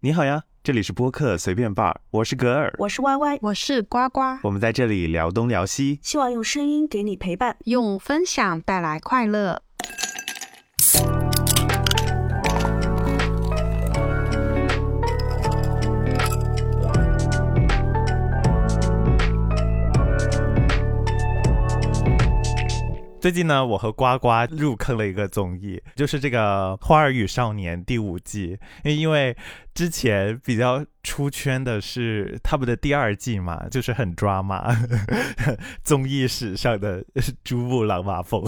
你好呀，这里是播客随便 bar， 我是格尔，我是歪歪，我是呱呱。我们在这里聊东聊西，希望用声音给你陪伴，用分享带来快乐。最近呢，我和呱呱入坑了一个综艺，就是这个《花儿与少年》第五季，因为之前比较出圈的是他们的第二季嘛，就是很drama，综艺史上的珠穆朗玛峰，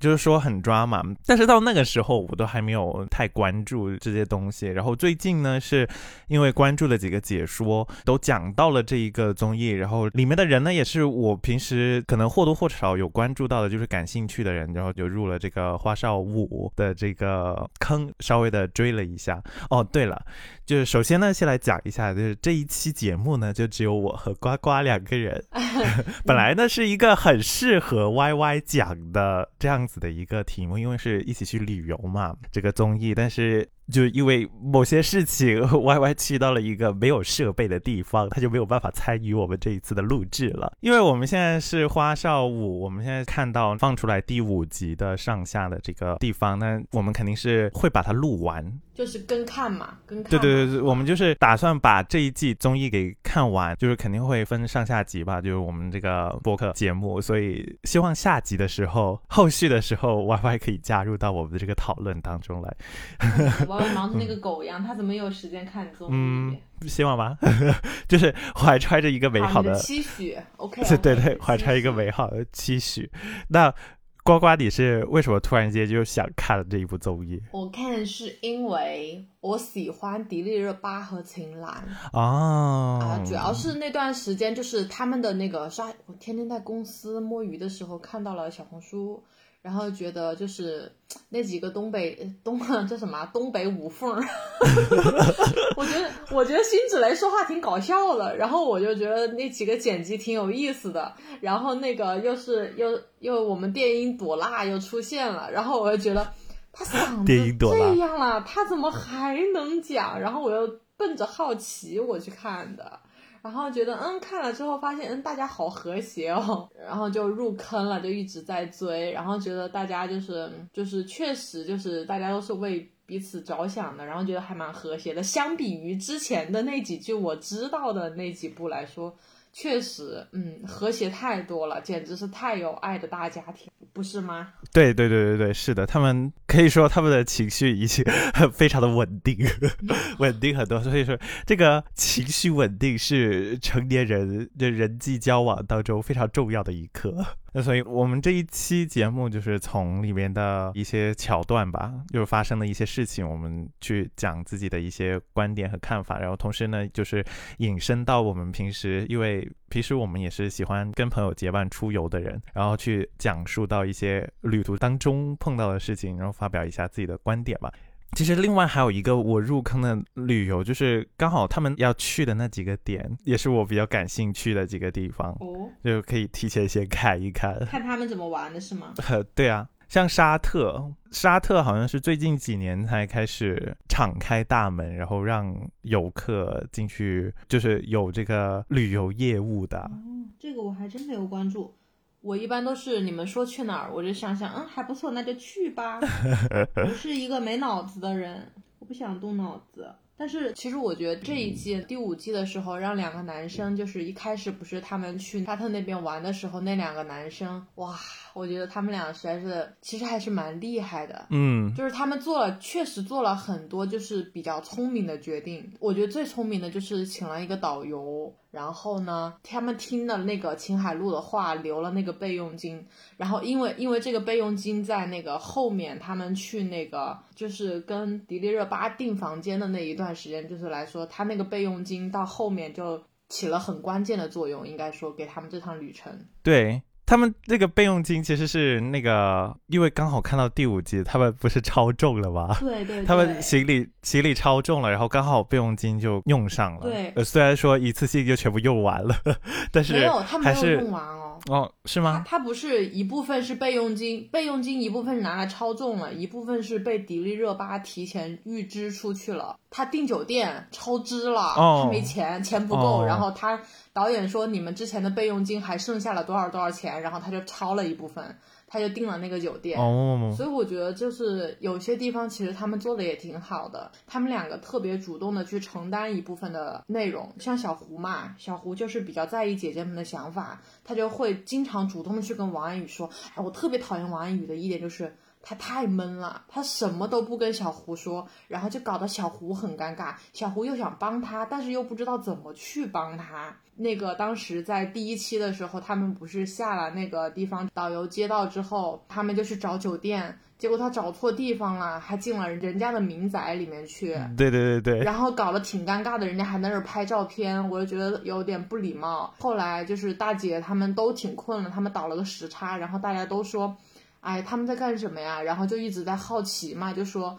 就是说很drama，但是到那个时候我都还没有太关注这些东西。然后最近呢，是因为关注了几个解说，都讲到了这一个综艺，然后里面的人呢，也是我平时可能或多或少有关注到的，就是感兴趣的人，然后就入了这个花少5的这个坑，稍微的追了一下。哦，对了，就是首先呢，先来讲一下，就是这一期节目呢，就只有我和呱呱两个人。本来呢是一个很适合 YY 讲的这样子的一个题目，因为是一起去旅游嘛，这个综艺，但是就因为某些事情 YY 去到了一个没有设备的地方，他就没有办法参与我们这一次的录制了。因为我们现在是花少5，我们现在看到放出来第5集的上下的这个地方，那我们肯定是会把它录完，就是跟看嘛。对对对，我们就是打算把这一季综艺给看完，就是肯定会分上下集吧，就是我们这个播客节目，所以希望下集的时候，后续的时候 YY 可以加入到我们的这个讨论当中来。我忙成那个狗一样，他怎么有时间看综艺？希望吧。就是怀揣着一个美好的期许。OK， 对，怀揣一个美好的期许。那呱呱，你是为什么突然间就想看这一部综艺？我看是因为我喜欢迪丽热巴和秦岚啊，主要是那段时间就是他们的那个刷，我天天在公司摸鱼的时候看到了小红书。然后觉得就是那几个东北五凤，我觉得辛芷蕾说话挺搞笑的，然后我就觉得那几个剪辑挺有意思的，然后那个又我们电音朵拉又出现了，然后我就觉得他嗓子这样了，他怎么还能讲？然后我又奔着好奇我去看的。然后觉得看了之后发现大家好和谐哦，然后就入坑了，就一直在追，然后觉得大家就是确实就是大家都是为彼此着想的，然后觉得还蛮和谐的，相比于之前的那几句我知道的那几部来说，确实和谐太多了，简直是太有爱的大家庭，不是吗？对，是的，他们可以说他们的情绪已经非常的稳定，稳定很多，所以说这个情绪稳定是成年人的人际交往当中非常重要的一课。那所以我们这一期节目就是从里面的一些桥段吧，就是发生的一些事情，我们去讲自己的一些观点和看法，然后同时呢就是引申到我们平时，因为平时我们也是喜欢跟朋友结伴出游的人，然后去讲述到一些旅途当中碰到的事情，然后发表一下自己的观点吧。其实另外还有一个我入坑的旅游，就是刚好他们要去的那几个点也是我比较感兴趣的几个地方，就可以提前先看一看，看他们怎么玩的是吗？对啊，像沙特好像是最近几年才开始敞开大门，然后让游客进去，就是有这个旅游业务的，这个我还真没有关注，我一般都是你们说去哪儿，我就想还不错，那就去吧。我是一个没脑子的人，我不想动脑子。但是其实我觉得这一季第5季的时候，让两个男生就是一开始不是他们去沙特那边玩的时候，那两个男生哇，我觉得他们俩实在是其实还是蛮厉害的，就是他们确实做了很多就是比较聪明的决定。我觉得最聪明的就是请了一个导游，然后呢他们听了那个秦海璐的话，留了那个备用金，然后因为这个备用金在那个后面他们去那个就是跟迪丽热巴订房间的那一段时间，就是来说他那个备用金到后面就起了很关键的作用，应该说给他们这趟旅程。对，他们那个备用金其实是那个，因为刚好看到第5季他们不是超重了吗？对，他们行李超重了，然后刚好备用金就用上了。对，虽然说一次性就全部用完了，但是还是没有，他没有用完哦，是吗？他不是一部分是备用金一部分拿来超重了，一部分是被迪丽热巴提前预支出去了，他订酒店超支了，他没钱，钱不够，然后他导演说你们之前的备用金还剩下了多少钱，然后他就超了一部分，他就订了那个酒店。所以我觉得就是有些地方其实他们做的也挺好的，他们两个特别主动的去承担一部分的内容，像小胡嘛，小胡就是比较在意姐姐们的想法，他就会经常主动的去跟王安宇说，哎，我特别讨厌王安宇的一点就是他太闷了，他什么都不跟小胡说，然后就搞得小胡很尴尬，小胡又想帮他，但是又不知道怎么去帮他。那个当时在第一期的时候，他们不是下了那个地方导游街道之后，他们就去找酒店，结果他找错地方了，还进了人家的民宅里面去，对，然后搞得挺尴尬的，人家还在那儿拍照片，我就觉得有点不礼貌。后来就是大姐他们都挺困了，他们倒了个时差，然后大家都说哎，他们在干什么呀？然后就一直在好奇嘛，就说，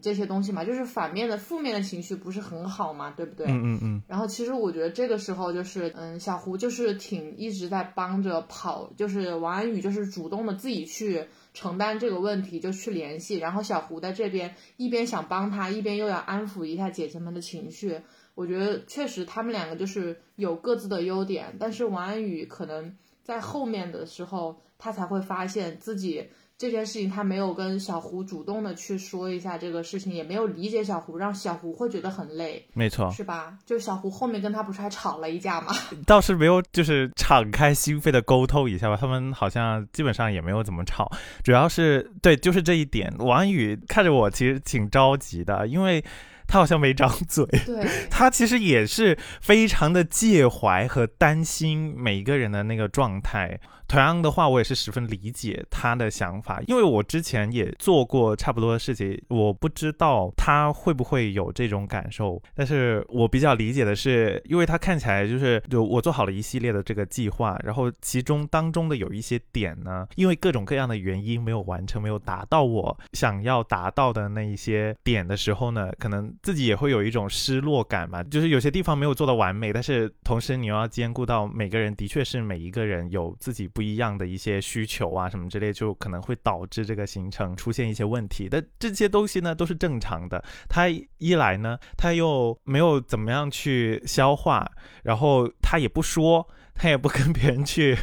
这些东西嘛，就是反面的、负面的情绪不是很好嘛，对不对？嗯。然后其实我觉得这个时候就是，小胡就是挺一直在帮着跑，就是王安宇就是主动的自己去承担这个问题，就去联系。然后小胡在这边一边想帮他，一边又要安抚一下姐姐们的情绪。我觉得确实他们两个就是有各自的优点，但是王安宇可能在后面的时候，他才会发现自己这件事情他没有跟小胡主动的去说一下这个事情，也没有理解小胡，让小胡会觉得很累，没错，是吧？就小胡后面跟他不是还吵了一架吗？倒是没有就是敞开心扉的沟通一下吧，他们好像基本上也没有怎么吵，主要是对就是这一点。王宇看着我其实挺着急的，因为他好像没张嘴，对，他其实也是非常的介怀和担心每一个人的那个状态。同样的话我也是十分理解他的想法，因为我之前也做过差不多的事情，我不知道他会不会有这种感受，但是我比较理解的是，因为他看起来就是我做好了一系列的这个计划，然后其中当中的有一些点呢，因为各种各样的原因没有完成，没有达到我想要达到的那一些点的时候呢，可能自己也会有一种失落感嘛，就是有些地方没有做到完美，但是同时你要兼顾到每个人的确是每一个人有自己不一样的一些需求啊什么之类，就可能会导致这个行程出现一些问题，但这些东西呢都是正常的。他一来呢他又没有怎么样去消化，然后他也不说，他也不跟别人去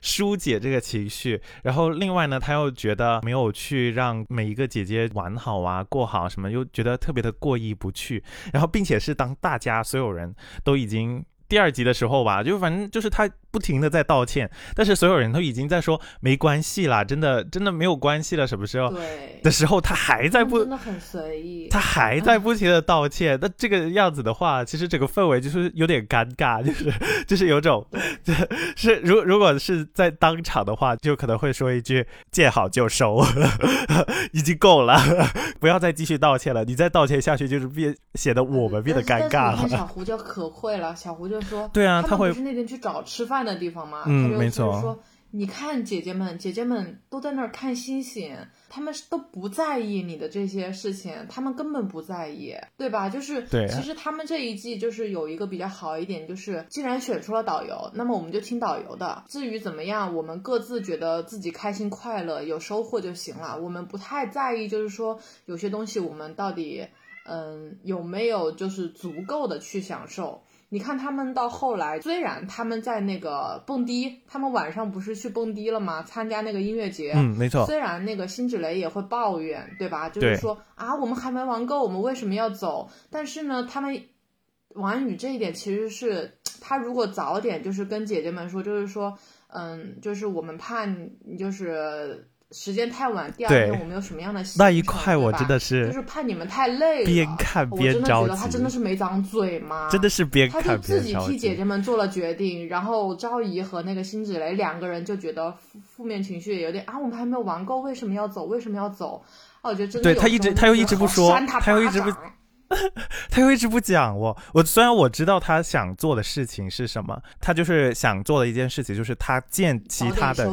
疏解这个情绪，然后另外呢他又觉得没有去让每一个姐姐玩好啊过好什么，又觉得特别的过意不去，然后并且是当大家所有人都已经第二集的时候吧，就反正就是他不停的在道歉，但是所有人都已经在说没关系啦，真的没有关系了什么时候的时候，他还在不真的很随意，他还在不停的道歉。那这个样子的话，其实整个氛围就是有点尴尬，就是有种是如果是在当场的话，就可能会说一句见好就收已经够了不要再继续道歉了，你再道歉下去就是显得我们变得尴尬了。小胡就可会了，小胡就说对啊，他会不是那天去找吃饭的地方嘛，他就说你看姐姐们都在那儿看星星，他们都不在意你的这些事情，他们根本不在意，对吧？就是对，其实他们这一季就是有一个比较好一点，就是既然选出了导游，那么我们就听导游的，至于怎么样我们各自觉得自己开心快乐有收获就行了，我们不太在意就是说有些东西我们到底有没有就是足够的去享受。你看他们到后来，虽然他们在那个蹦迪，他们晚上不是去蹦迪了吗？参加那个音乐节，没错。虽然那个辛芷蕾也会抱怨，对吧？就是说啊，我们还没玩够，我们为什么要走？但是呢，他们王安宇这一点其实是他如果早点就是跟姐姐们说，就是说，就是我们怕你就是时间太晚，第二天我们有什么样的行程？那一块我真的是就是怕你们太累了，边看边着急。我真的觉得他真的是没张嘴吗？真的是边看边着急。他就自己替姐姐们做了决定，然后昭仪和那个辛芷蕾两个人就觉得负面情绪也有点啊，我们还没有玩够，为什么要走？为什么要走？啊，我觉得真的有对他又一直不说，他又一直不讲我虽然我知道他想做的事情是什么，他就是想做的一件事情就是他见其他的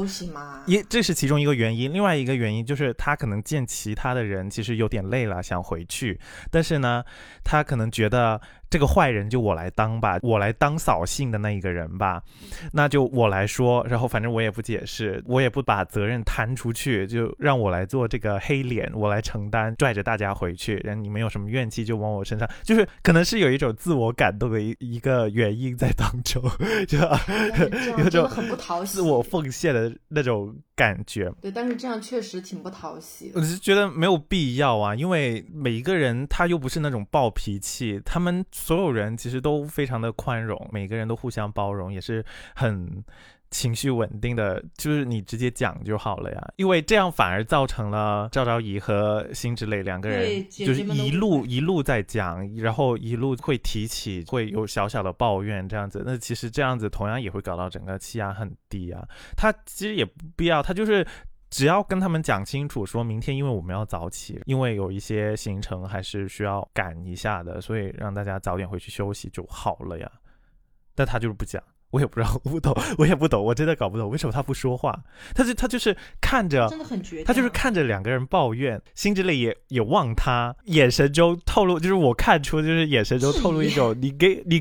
这是其中一个原因，另外一个原因就是他可能见其他的人其实有点累了想回去，但是呢他可能觉得这个坏人就我来当吧，我来当扫兴的那一个人吧，那就我来说，然后反正我也不解释，我也不把责任摊出去，就让我来做这个黑脸，我来承担，拽着大家回去，然后你们有什么怨气就往我身上，就是可能是有一种自我感动的一个原因在当中，就有种自我奉献的那种感觉。对，但是这样确实挺不讨喜的，我是觉得没有必要啊，因为每一个人他又不是那种暴脾气，他们所有人其实都非常的宽容，每个人都互相包容，也是很情绪稳定的，就是你直接讲就好了呀，因为这样反而造成了赵昭仪和辛芷蕾两个人就是一路在讲，然后一路会提起，会有小小的抱怨这样子，那其实这样子同样也会搞到整个气压很低啊，他其实也不必要，他就是只要跟他们讲清楚说明天因为我们要早起，因为有一些行程还是需要赶一下的，所以让大家早点回去休息就好了呀，但他就是不讲，我也不知道，我也不懂，我真的搞不懂为什么他不说话，他就是看着，真的很绝，他就是看着两个人抱怨，辛芷蕾也望他，眼神中透露，就是我看出就是眼神中透露一种你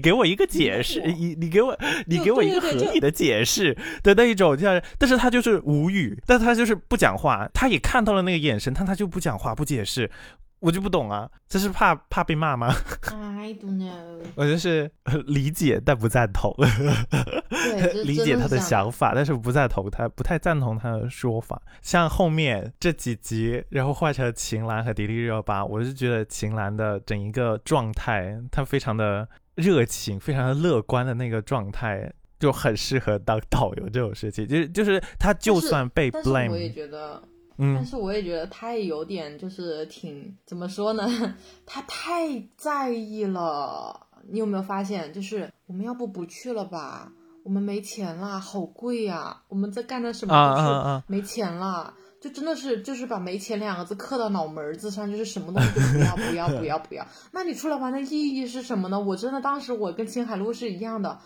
给我一个解释，你给我一个合理的解释的那一种，但是他就是无语，但他就是不讲话，他也看到了那个眼神，但他就不讲话不解释。我就不懂啊，这是怕被骂吗？ I don't know， 我就是理解但不赞同理解他的想法，但是不赞同他，不太赞同他的说法。像后面这几集然后换成秦岚和迪丽热巴，我就觉得秦岚的整一个状态，他非常的热情，非常的乐观的那个状态，就很适合当导游这种事情，就是他就算被 blame， 但是我也觉得但是我也觉得他也有点就是挺怎么说呢，他太在意了，你有没有发现，就是我们要不去了吧，我们没钱啦，好贵啊，我们在干的什么都是没钱啦，就真的是就是把没钱两个字刻到脑门子上，就是什么东西都不要那你出来玩的意义是什么呢？我真的当时我跟秦海璐是一样的，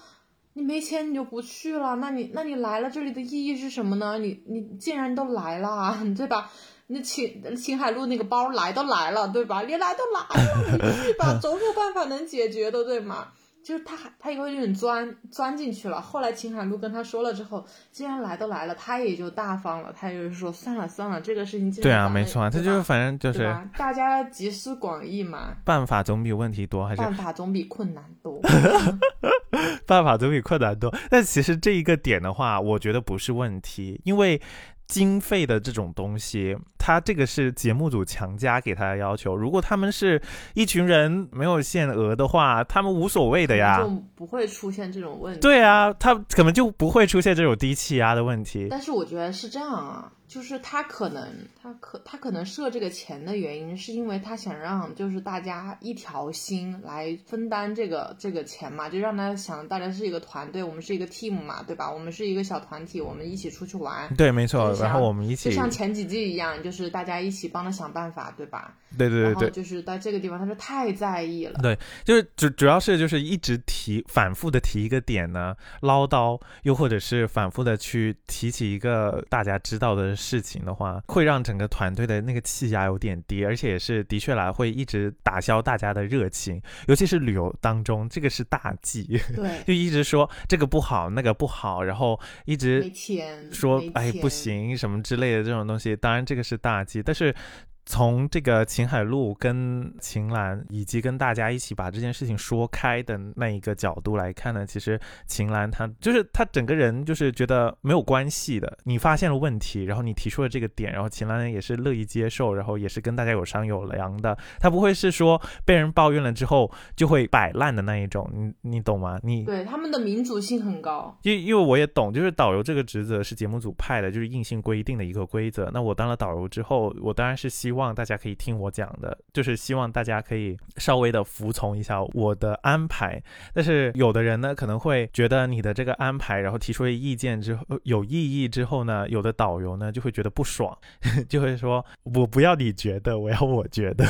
你没钱你就不去了，那你来了这里的意义是什么呢？你既然都来了，对吧？那秦海璐那个包来都来了，对吧？你来都来了，你去吧，总有办法能解决的，对吗？就是他有点钻进去了。后来秦海璐跟他说了之后，既然来都来了，他也就大方了，他就是说算了，这个事情对啊，没错啊，他就是反正就是大家集思广益嘛，办法总比问题多，还是办法总比困难多办法总比困难多。但其实这一个点的话，我觉得不是问题，因为经费的这种东西，他这个是节目组强加给他的要求，如果他们是一群人没有限额的话，他们无所谓的呀，就不会出现这种问题。对啊，他可能就不会出现这种低气压的问题。但是我觉得是这样啊，就是他可能设这个钱的原因，是因为他想让就是大家一条心来分担这个钱嘛，就让他想大家是一个团队，我们是一个 team 嘛，对吧？我们是一个小团体，我们一起出去玩。对，没错。然后我们一起就像前几季一样，就是大家一起帮他想办法，对吧？对。然后就是在这个地方，他就太在意了。对，就是主要是就是一直反复的提一个点呢，唠叨，又或者是反复的去提起一个大家知道的事情的话，会让整个团队的那个气压有点低，而且也是的确来会一直打消大家的热情，尤其是旅游当中，这个是大忌。对，就一直说这个不好那个不好，然后一直说哎不行什么之类的这种东西，当然这个是大忌。但是从这个秦海璐跟秦岚以及跟大家一起把这件事情说开的那一个角度来看呢，其实秦岚她就是她整个人就是觉得没有关系的，你发现了问题，然后你提出了这个点，然后秦岚也是乐意接受，然后也是跟大家有商有量的，她不会是说被人抱怨了之后就会摆烂的那一种，你懂吗？你对他们的民主性很高，因为我也懂，就是导游这个职责是节目组派的，就是硬性规定的一个规则。那我当了导游之后，我当然是希望大家可以听我讲的，就是希望大家可以稍微的服从一下我的安排。但是有的人呢可能会觉得你的这个安排，然后提出了意见之后有异议之后呢，有的导游呢就会觉得不爽就会说我不要你觉得，我要我觉得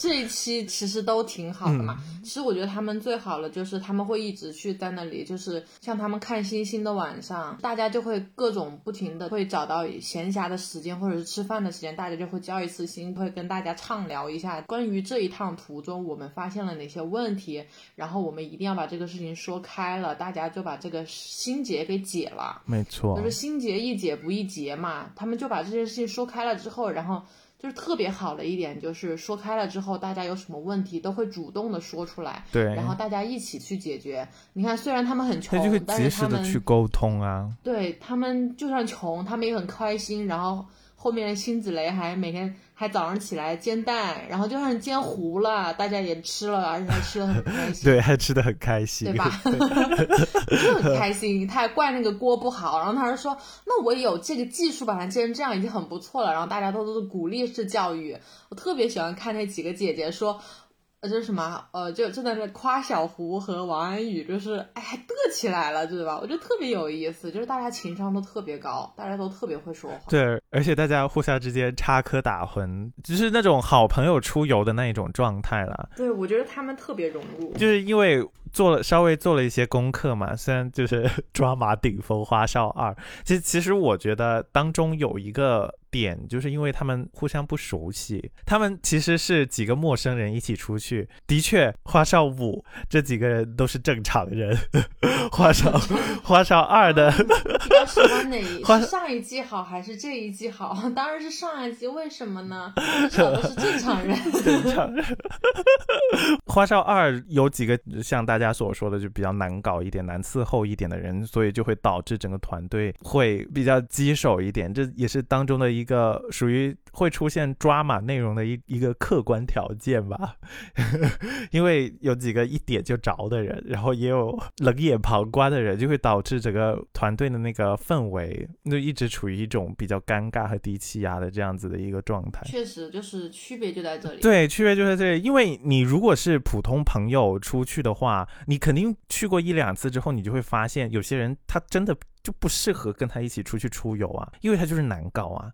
这一期其实都挺好的嘛其实我觉得他们最好了，就是他们会一直去在那里，就是像他们看星星的晚上，大家就会各种不停的会找到闲暇的时时间或者是吃饭的时间，大家就会交一次心，会跟大家畅聊一下关于这一趟途中我们发现了哪些问题，然后我们一定要把这个事情说开了，大家就把这个心结给解了。没错，就是心结一解不一结嘛，他们就把这些事情说开了之后，然后就是特别好的一点就是说开了之后，大家有什么问题都会主动的说出来，对，然后大家一起去解决。你看虽然他们很穷，就会及时的去沟通啊，对，他们就算穷他们也很开心，然后后面的辛子雷还每天还早上起来煎蛋，然后就算煎糊了大家也吃了，而且还吃得很开心对，还吃得很开心，对吧就很开心，他还怪那个锅不好，然后他就说那我有这个技术把它煎成这样已经很不错了，然后大家都是鼓励式教育。我特别喜欢看那几个姐姐说这是什么就正在那夸小胡和王安宇，就是哎还嘚起来了，对吧？我觉得特别有意思，就是大家情商都特别高，大家都特别会说话，对，而且大家互相之间插科打诨，就是那种好朋友出游的那一种状态了。对，我觉得他们特别融入，就是因为稍微做了一些功课嘛，虽然就是抓马顶峰花少二，其实我觉得当中有一个点就是因为他们互相不熟悉，他们其实是几个陌生人一起出去，的确花少五这几个人都是正常人花少二的比较喜欢哪一是上一季好还是这一季好？当然是上一季，为什么呢？至少都是正常人花少二有几个像大家所说的就比较难搞一点难伺候一点的人，所以就会导致整个团队会比较棘手一点，这也是当中的一个属于会出现drama内容的一个客观条件吧因为有几个一点就着的人，然后也有冷眼旁观的人，就会导致整个团队的那个氛围就一直处于一种比较尴尬和低气压的这样子的一个状态。确实就是区别就在这里，对，区别就在这里。因为你如果是普通朋友出去的话，你肯定去过一两次之后，你就会发现有些人他真的就不适合跟他一起出去出游啊，因为他就是难搞啊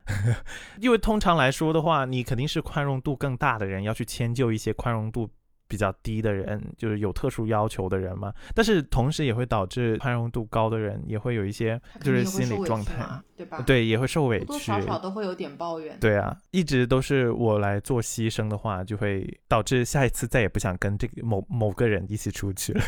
因为通常来说的话，你肯定是宽容度更大的人要去迁就一些宽容度比较低的人，就是有特殊要求的人嘛，但是同时也会导致宽容度高的人也会有一些就是心理状态，对吧？对，也会受委屈，多多少少都会有点抱怨。对啊，一直都是我来做牺牲的话，就会导致下一次再也不想跟这个某个人一起出去了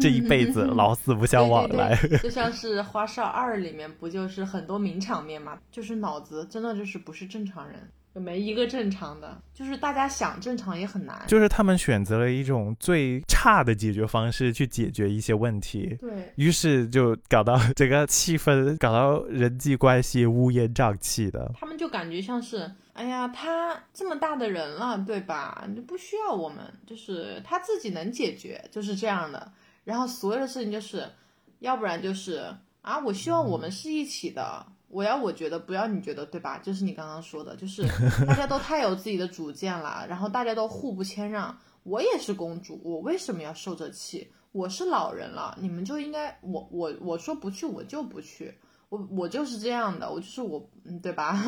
这一辈子老死不相往来对对对，就像是花少二里面不就是很多名场面嘛，就是脑子真的就是不是正常人，没一个正常的，就是大家想正常也很难，就是他们选择了一种最差的解决方式去解决一些问题，对，于是就搞到整个气氛，搞到人际关系乌烟瘴气的。他们就感觉像是哎呀他这么大的人了，对吧？就不需要我们，就是他自己能解决，就是这样的。然后所有的事情就是要不然就是啊我希望我们是一起的，我觉得不要你觉得，对吧？就是你刚刚说的，就是大家都太有自己的主见了然后大家都互不谦让，我也是公主，我为什么要受这气？我是老人了，你们就应该我说不去我就不去，我就是这样的，我就是我，对吧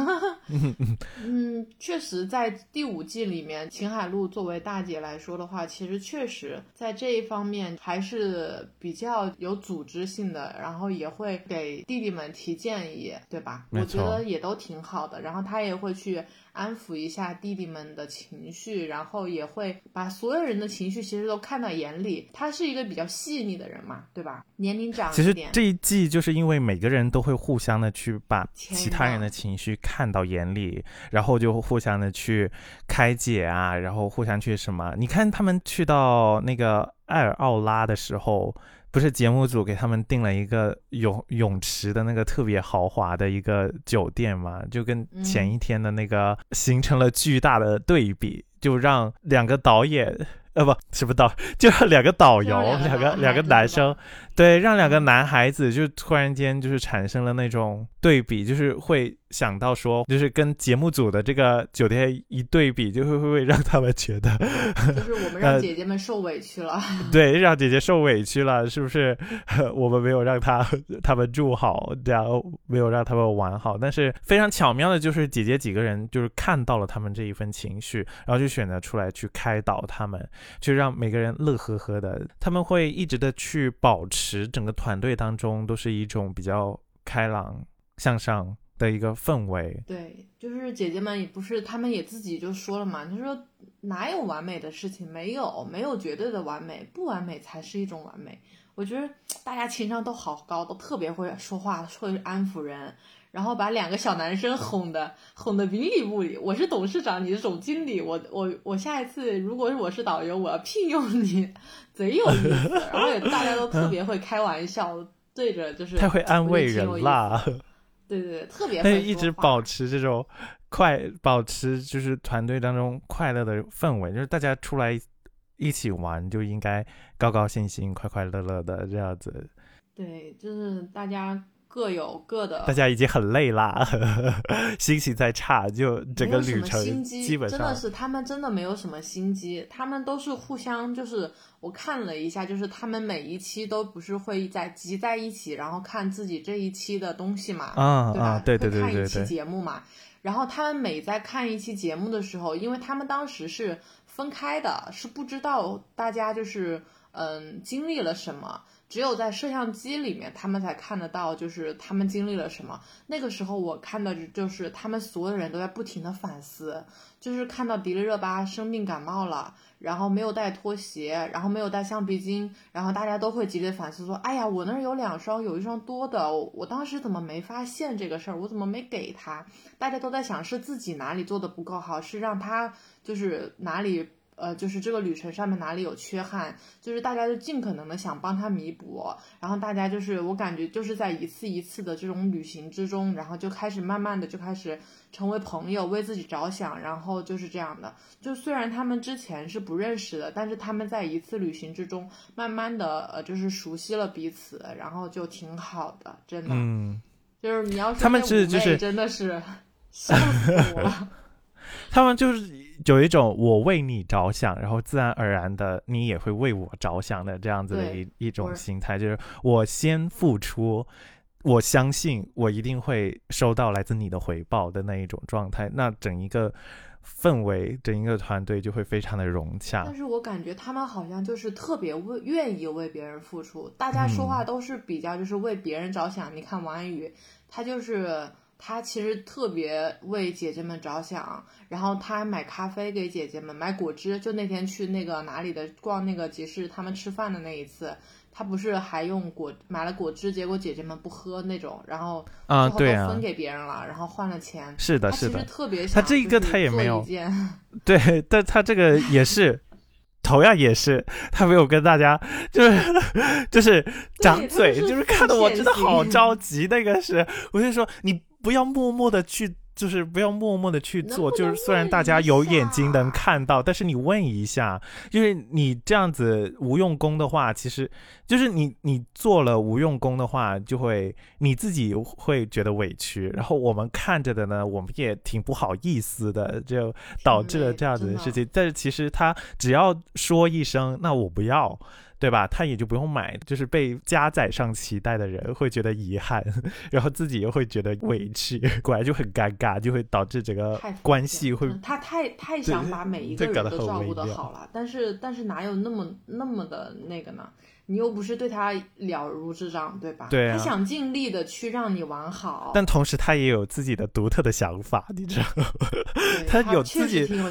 嗯，确实在第五季里面，秦海璐作为大姐来说的话，其实确实在这一方面还是比较有组织性的，然后也会给弟弟们提建议，对吧？我觉得也都挺好的，然后她也会去安抚一下弟弟们的情绪，然后也会把所有人的情绪其实都看到眼里，他是一个比较细腻的人嘛，对吧？年龄长一点，其实这一季就是因为每个人都会互相的去把其他人的情绪看到眼里，然后就互相的去开解啊，然后互相去什么，你看他们去到那个艾尔奥拉的时候，不是节目组给他们定了一个泳池的那个特别豪华的一个酒店嘛，就跟前一天的那个形成了巨大的对比，就让两个导演不什么导，就让两个导游两个男生，对，让两个男孩子就突然间就是产生了那种对比，就是会想到说就是跟节目组的这个酒店一对比，就会让他们觉得就是我们让姐姐们受委屈了对，让姐姐受委屈了，是不是我们没有让他们住好，然后没有让他们玩好，但是非常巧妙的就是姐姐几个人就是看到了他们这一份情绪，然后就选择出来去开导他们，就让每个人乐呵呵的，他们会一直的去保持整个团队当中都是一种比较开朗向上的一个氛围。对，就是姐姐们也不是，她们也自己就说了嘛，就是说哪有完美的事情，没有绝对的完美，不完美才是一种完美。我觉得大家情商都好高，都特别会说话，会安抚人，然后把两个小男生哄得云里雾里。我是董事长，你是总经理，我下一次如果我是导游，我要聘用你，贼有意思。然后也大家都特别会开玩笑，对着就是太会安慰人啦。对对对，特别会说话，一直保持这种保持就是团队当中快乐的氛围，就是大家出来一起玩就应该高高兴兴、快快乐乐的这样子。对，就是大家。各有各的，大家已经很累啦，心情再差就整个旅程基本上真的是他们真的没有什么心机，他们都是互相，就是我看了一下，就是他们每一期都不是会集在一起，然后看自己这一期的东西嘛，对吧？对，看一期节目嘛。然后他们每在看一期节目的时候，因为他们当时是分开的，是不知道大家就是经历了什么。只有在摄像机里面他们才看得到，就是他们经历了什么。那个时候我看到就是他们所有人都在不停的反思，就是看到迪丽热巴生病感冒了，然后没有带拖鞋，然后没有带橡皮筋，然后大家都会极力反思说，哎呀，我那儿有两双，有一双多的，我当时怎么没发现这个事儿，我怎么没给他。大家都在想是自己哪里做的不够好，是让他就是哪里就是这个旅程上面哪里有缺憾，就是大家就尽可能的想帮他弥补。然后大家就是我感觉就是在一次一次的这种旅行之中，然后就开始慢慢的就开始成为朋友，为自己着想，然后就是这样的。就虽然他们之前是不认识的，但是他们在一次旅行之中慢慢的就是熟悉了彼此，然后就挺好的，真的。就是你要说他们是就是真的是笑死我了。他们就是有一种我为你着想，然后自然而然的你也会为我着想的这样子的一种心态，就是我先付出，我相信我一定会收到来自你的回报的那一种状态。那整一个氛围，整一个团队就会非常的融洽。但是我感觉他们好像就是特别愿意为别人付出，大家说话都是比较就是为别人着想。你看王安宇，他其实特别为姐姐们着想，然后他还买咖啡给姐姐们，买果汁。就那天去那个哪里的逛那个集市，他们吃饭的那一次，他不是还买了果汁，结果姐姐们不喝那种，然后最后都分给别人了，然后换了钱。是的，是的。他其实特别想，他这一个他也没有，对，但他这个也是。同样也是他没有跟大家就是掌嘴，就是看得我真的好着急。那个是我就说你不要默默的去，就是不要默默的去做，就是虽然大家有眼睛能看到，但是你问一下，就是你这样子无用功的话，其实就是你做了无用功的话，就会你自己会觉得委屈，然后我们看着的呢，我们也挺不好意思的，就导致了这样子的事情。但是其实他只要说一声那我不要，对吧，他也就不用买，就是被加载上期待的人会觉得遗憾，然后自己又会觉得委屈，果然就很尴尬，就会导致整个关系会他太想把每一个人都照顾得好了，但是哪有那么的那个呢，你又不是对他了如指掌，对吧？对啊，他想尽力的去让你玩好，但同时他也有自己的独特的想法，你知道吗？他有自己的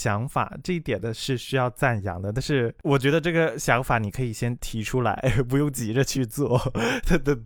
想法，这一点的是需要赞扬的。但是我觉得这个想法你可以先提出来，不用急着去做，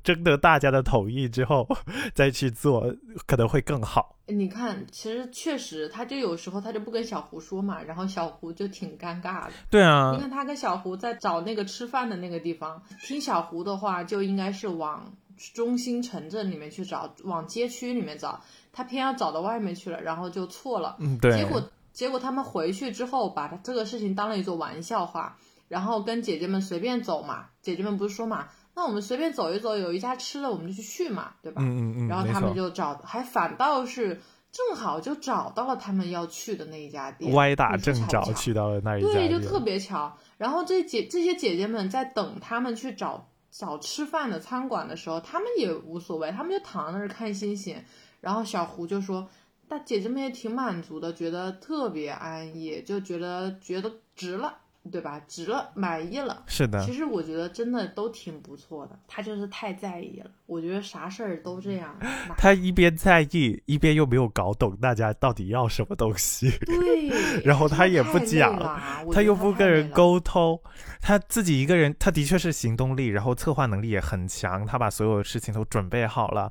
征得大家的同意之后再去做，可能会更好。你看，其实确实他就有时候他就不跟小胡说嘛，然后小胡就挺尴尬的。对啊，你看他跟小胡在找那个吃饭的那个地方，听小胡的话就应该是往中心城镇里面去找，往街区里面找，他偏要找到外面去了，然后就错了。对，结果他们回去之后把这个事情当了一座玩笑话，然后跟姐姐们随便走嘛，姐姐们不是说嘛，那我们随便走一走，有一家吃了我们就去嘛，对吧？然后他们就找，还反倒是正好就找到了他们要去的那一家店，歪打正着去到了那一家店，对，就特别巧。然后这些姐姐们在等他们去找吃饭的餐馆的时候，他们也无所谓，他们就躺在那儿看星星。然后小胡就说，但姐姐们也挺满足的，觉得特别安逸，就觉得值了。对吧，值了，满意了。是的，其实我觉得真的都挺不错的，他就是太在意了，我觉得啥事儿都这样，他一边在意一边又没有搞懂大家到底要什么东西，对，然后他也不讲，他又不跟人沟通，他自己一个人，他的确是行动力然后策划能力也很强，他把所有事情都准备好了，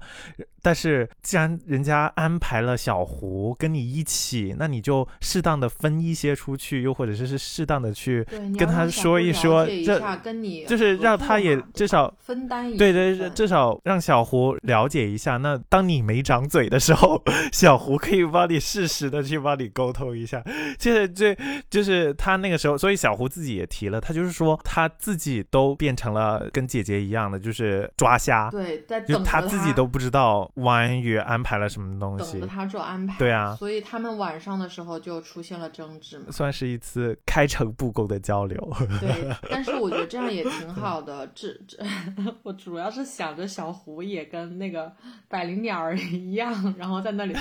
但是既然人家安排了小胡跟你一起，那你就适当的分一些出去，又或者是适当的去跟他说一说，这跟你就是让他也至少分担一下，对对，至少让小胡了解一下，那当你没长嘴的时候，小胡可以帮你适时的去帮你沟通一下。其实就是他那个时候，所以小胡自己也提了，他就是说他自己都变成了跟姐姐一样的，就是抓瞎，对，就他自己都不知道婉语安排了什么东西，等着他做安排。对啊，所以他们晚上的时候就出现了争执嘛，算是一次开诚布公的交流。对，但是我觉得这样也挺好的。我主要是想着小胡也跟那个百灵鸟一样，然后在那里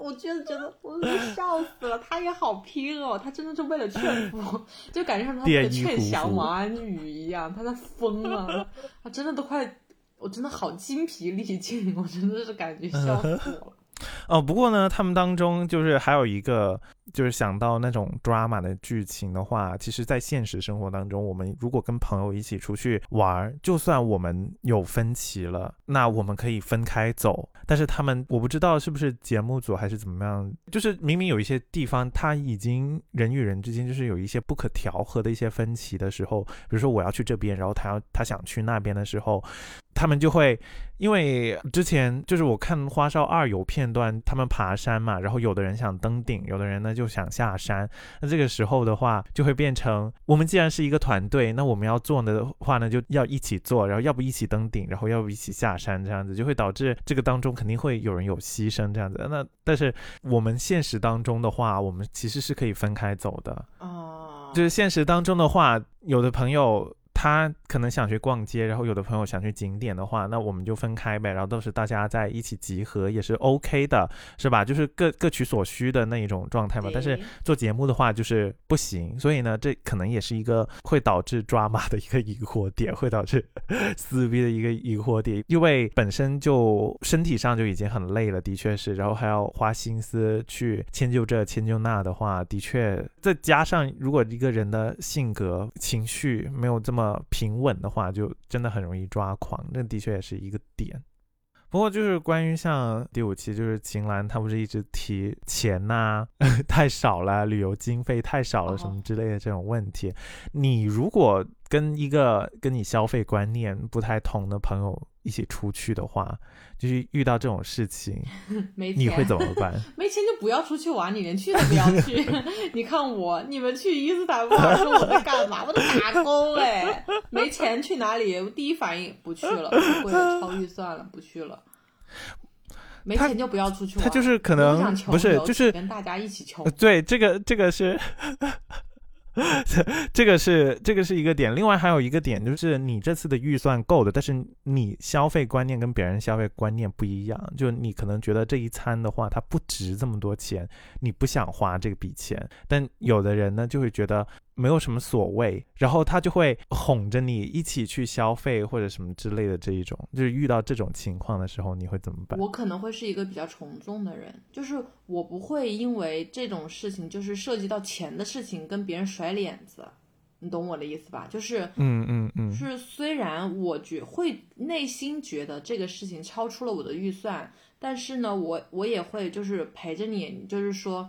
我觉得我笑死了，他也好拼哦，他真的是为了劝服，就感觉像他为了劝降王安宇一样，他在疯了，他真的都快，我真的好精疲力尽，我真的是感觉笑死我了。哦，不过呢，他们当中就是还有一个，就是想到那种 drama 的剧情的话，其实在现实生活当中，我们如果跟朋友一起出去玩，就算我们有分歧了，那我们可以分开走，但是他们，我不知道是不是节目组还是怎么样，就是明明有一些地方他已经人与人之间就是有一些不可调和的一些分歧的时候，比如说我要去这边，然后他想去那边的时候，他们就会，因为之前就是我看花少2有片段，他们爬山嘛，然后有的人想登顶，有的人呢就想下山，那这个时候的话就会变成，我们既然是一个团队，那我们要做的话呢就要一起做，然后要不一起登顶，然后要不一起下山，这样子就会导致这个当中肯定会有人有牺牲这样子。那但是我们现实当中的话，我们其实是可以分开走的。就是现实当中的话，有的朋友他可能想去逛街，然后有的朋友想去景点的话，那我们就分开呗，然后都是大家在一起集合也是 OK 的，是吧，就是 各取所需的那一种状态嘛。但是做节目的话就是不行，所以呢这可能也是一个会导致 drama 的一个疑惑点，会导致撕逼的一个疑惑点，因为本身就身体上就已经很累了，的确是，然后还要花心思去迁就这迁就那的话，的确再加上如果一个人的性格情绪没有这么平稳的话，就真的很容易抓狂，这的确也是一个点。不过就是关于像第5期，就是秦岚她不是一直提钱啊太少了，旅游经费太少了什么之类的这种问题，你如果跟一个跟你消费观念不太同的朋友一起出去的话，就是遇到这种事情没钱你会怎么办？没钱就不要出去玩，你连去都不要去你看我，你们去伊斯坦布尔说我在干嘛我在打工哎，没钱去哪里，第一反应不去了，贵了，超预算了，不去了，没钱就不要出去玩。他就是可能不是就是跟大家一起穷，对，这个是这个是一个点。另外还有一个点，就是你这次的预算够的，但是你消费观念跟别人消费观念不一样，就你可能觉得这一餐的话它不值这么多钱，你不想花这笔钱，但有的人呢就会觉得没有什么所谓，然后他就会哄着你一起去消费或者什么之类的，这一种就是遇到这种情况的时候你会怎么办？我可能会是一个比较从众的人，就是我不会因为这种事情，就是涉及到钱的事情跟别人甩脸子，你懂我的意思吧，就是是虽然我会内心觉得这个事情超出了我的预算，但是呢我也会就是陪着你，就是说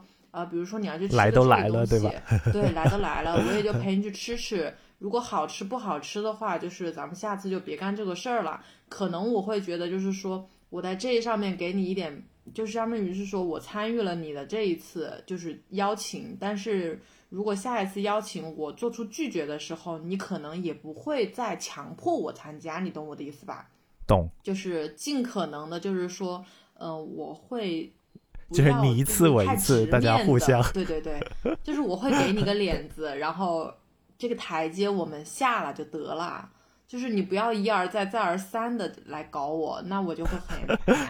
比如说你要去吃个这个东西，来都来了，对吧？对，来都来了，我也就陪你去吃吃。如果好吃不好吃的话，就是咱们下次就别干这个事儿了。可能我会觉得，就是说我在这上面给你一点，就是相当于是说我参与了你的这一次就是邀请，但是如果下一次邀请我做出拒绝的时候，你可能也不会再强迫我参加，你懂我的意思吧？懂，就是尽可能的，就是说，我会。就是你一次我一次，大家互相，对对对，就是我会给你个脸子然后这个台阶我们下了就得了，就是你不要一而再再而三的来搞我，那我就会很烦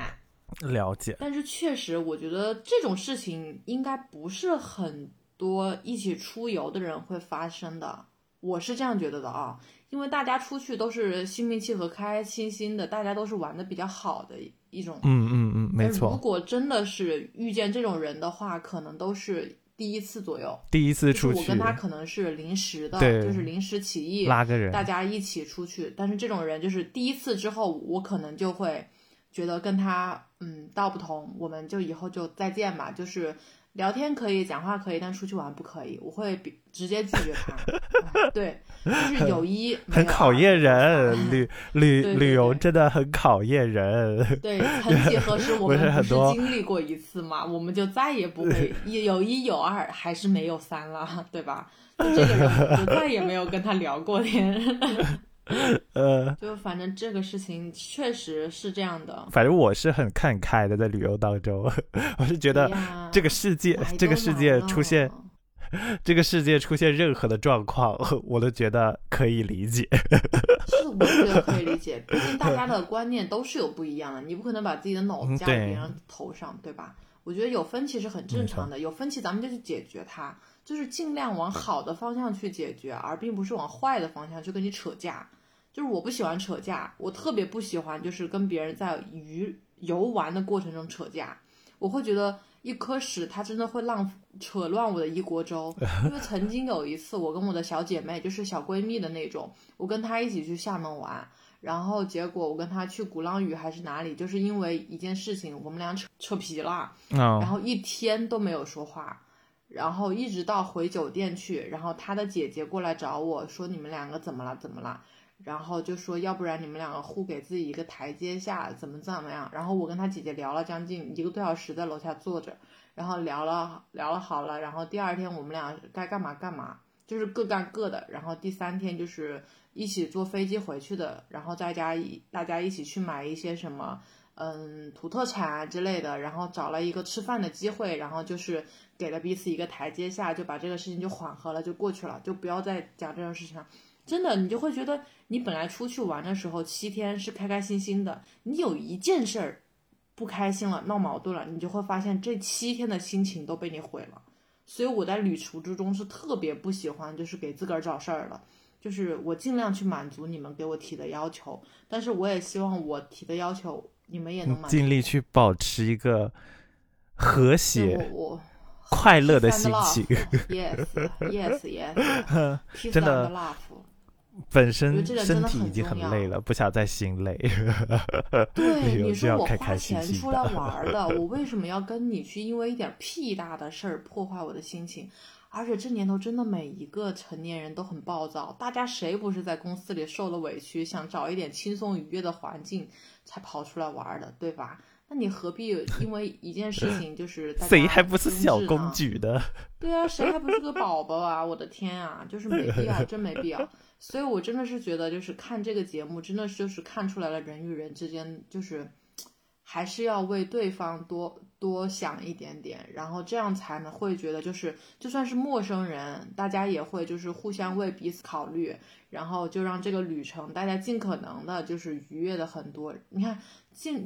了解。但是确实我觉得这种事情应该不是很多一起出游的人会发生的，我是这样觉得的啊，因为大家出去都是心平气和开心心的，大家都是玩的比较好的一种，没错。如果真的是遇见这种人的话，可能都是第一次左右，第一次出去，就是、我跟他可能是临时的，就是临时起意拉个人，大家一起出去。但是这种人就是第一次之后，我可能就会觉得跟他道不同，我们就以后就再见吧。就是聊天可以，讲话可以，但出去玩不可以，我会直接拒绝他。对，就是友谊很考验人，旅游真的很考验人。对，曾几何时我们不是经历过一次嘛，我们就再也不会有一有二，还是没有三了，对吧？就这个人就再也没有跟他聊过天。就反正这个事情确实是这样的，反正我是很看开的，在旅游当中我是觉得这个世界出现任何的状况我都觉得可以理解。是，我觉得可以理解，毕竟大家的观念都是有不一样的，你不可能把自己的脑子加在别人头上， 对吧？我觉得有分歧是很正常的，有分歧咱们就去解决它，就是尽量往好的方向去解决，而并不是往坏的方向去跟你扯架。就是我不喜欢扯架，我特别不喜欢就是跟别人在游玩的过程中扯架，我会觉得一颗屎它真的会扯乱我的一锅粥。因为曾经有一次我跟我的小姐妹，就是小闺蜜的那种，我跟她一起去厦门玩，然后结果我跟他去鼓浪屿还是哪里，就是因为一件事情我们俩扯皮了，然后一天都没有说话，然后一直到回酒店去，然后他的姐姐过来找我说你们两个怎么了，然后就说要不然你们两个互给自己一个台阶下怎么样，然后我跟他姐姐聊了将近1个多小时，在楼下坐着，然后聊了好了，然后第二天我们俩该干嘛，就是各干各的，然后第三天就是一起坐飞机回去的，然后大家一起去买一些什么土特产啊之类的，然后找了一个吃饭的机会，然后就是给了彼此一个台阶下，就把这个事情就缓和了，就过去了，就不要再讲这种事情了。真的，你就会觉得你本来出去玩的时候7天是开开心心的，你有一件事儿不开心了，闹矛盾了，你就会发现这7天的心情都被你毁了。所以我在旅途之中是特别不喜欢就是给自个儿找事儿了，就是我尽量去满足你们给我提的要求，但是我也希望我提的要求你们也能满足，尽力去保持一个和谐快乐的心情。yes 真的本身身体已经很累了，不想再心累。对，你说我花钱出来玩了，我为什么要跟你去因为一点屁大的事儿破坏我的心情？而且这年头真的每一个成年人都很暴躁，大家谁不是在公司里受了委屈，想找一点轻松愉悦的环境才跑出来玩的，对吧？那你何必因为一件事情就是大家谁还不是小公举的？对啊，谁还不是个宝宝啊？我的天啊，就是没必要，真没必要。所以我真的是觉得就是看这个节目真的是就是看出来了，人与人之间就是还是要为对方多想一点点，然后这样才能会觉得就是就算是陌生人，大家也会就是互相为彼此考虑，然后就让这个旅程大家尽可能的就是愉悦的很多。你看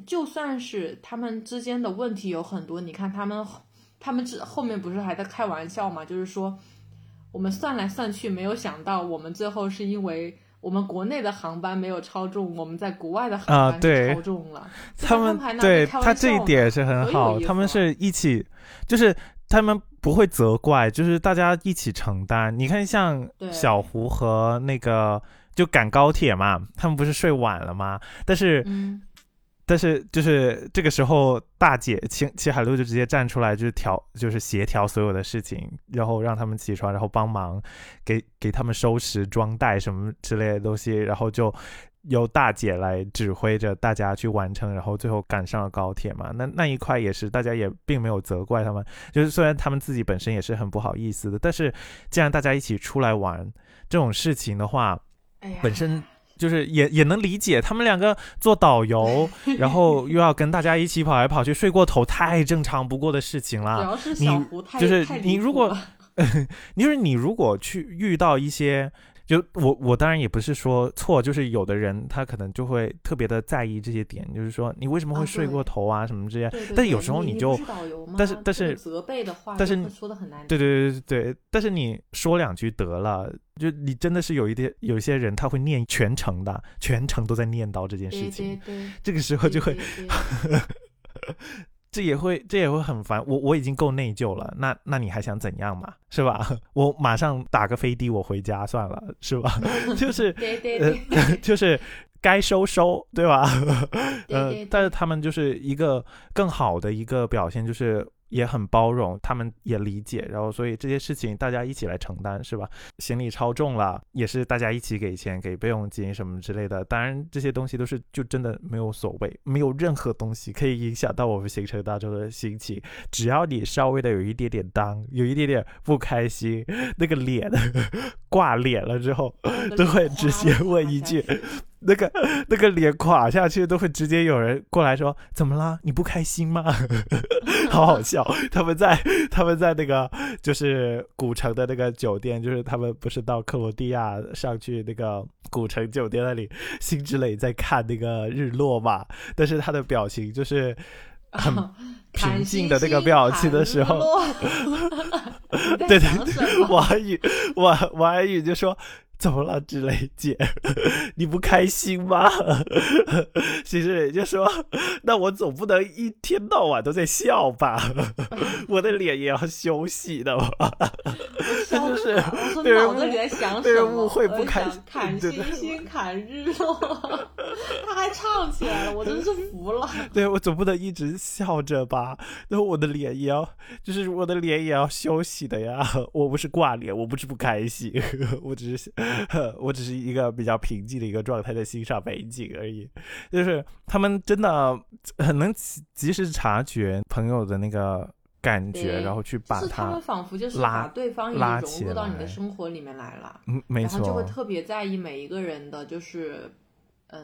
就算是他们之间的问题有很多，你看他们后面不是还在开玩笑吗？就是说我们算来算去没有想到我们最后是因为我们国内的航班没有超重，我们在国外的航班是超重了。他们对他这一点是很好，他们是一起，就是他们不会责怪，就是大家一起承担。你看，像小胡和那个就赶高铁嘛，他们不是睡晚了吗？但是就是这个时候，大姐齐海璐就直接站出来，就是协调所有的事情，然后让他们起床，然后帮忙给他们收拾装袋什么之类的东西，然后就由大姐来指挥着大家去完成，然后最后赶上了高铁嘛。那一块也是大家也并没有责怪他们，就是虽然他们自己本身也是很不好意思的，但是既然大家一起出来玩这种事情的话，本身就是也能理解，他们两个做导游然后又要跟大家一起跑来跑去，睡过头太正常不过的事情了。主要是小胡太就是你如果去遇到一些就我当然也不是说错，就是有的人他可能就会特别的在意这些点，就是说你为什么会睡过头啊什么这些，但有时候你就但是责备的话但是说的很难，对对对对，但是你说两句得了，就你真的是有一些人他会念全程都在念叨这件事情，对对对，这个时候就会这也会很烦，我已经够内疚了，那你还想怎样嘛，是吧？我马上打个飞的我回家算了，是吧？就是对对对、就是该收，对吧？对对对，但是他们就是一个更好的一个表现，就是也很包容，他们也理解，然后所以这些事情大家一起来承担，是吧？行李超重了也是大家一起给钱给备用金什么之类的，当然这些东西都是就真的没有所谓，没有任何东西可以影响到我们行程当中的心情，只要你稍微的有一点点有一点点不开心，那个脸挂脸了之后都会直接问一句，那个脸垮下去都会直接有人过来说怎么啦，你不开心吗？好好笑，他们在那个就是古城的那个酒店，就是他们不是到克罗地亚上去那个古城酒店那里，辛芷蕾在看那个日落嘛，但是他的表情就是很平静的那个表情的时候，对对对，王安宇就说怎么了芷蕾姐，你不开心吗？其实也就说那我总不能一天到晚都在笑吧，我的脸也要休息的吧。就是对人误会不开心，砍星星砍日落，他还唱起来了，我真是服了。对，我总不能一直笑着吧，那我的脸也要休息的呀，我不是挂脸，我不是不开心，我只是一个比较平静的一个状态在欣赏美景而已。就是他们真的很能及时察觉朋友的那个感觉，然后去把它他们仿佛就是把对方也融入到你的生活里面来了，没错，然后就会特别在意每一个人的就是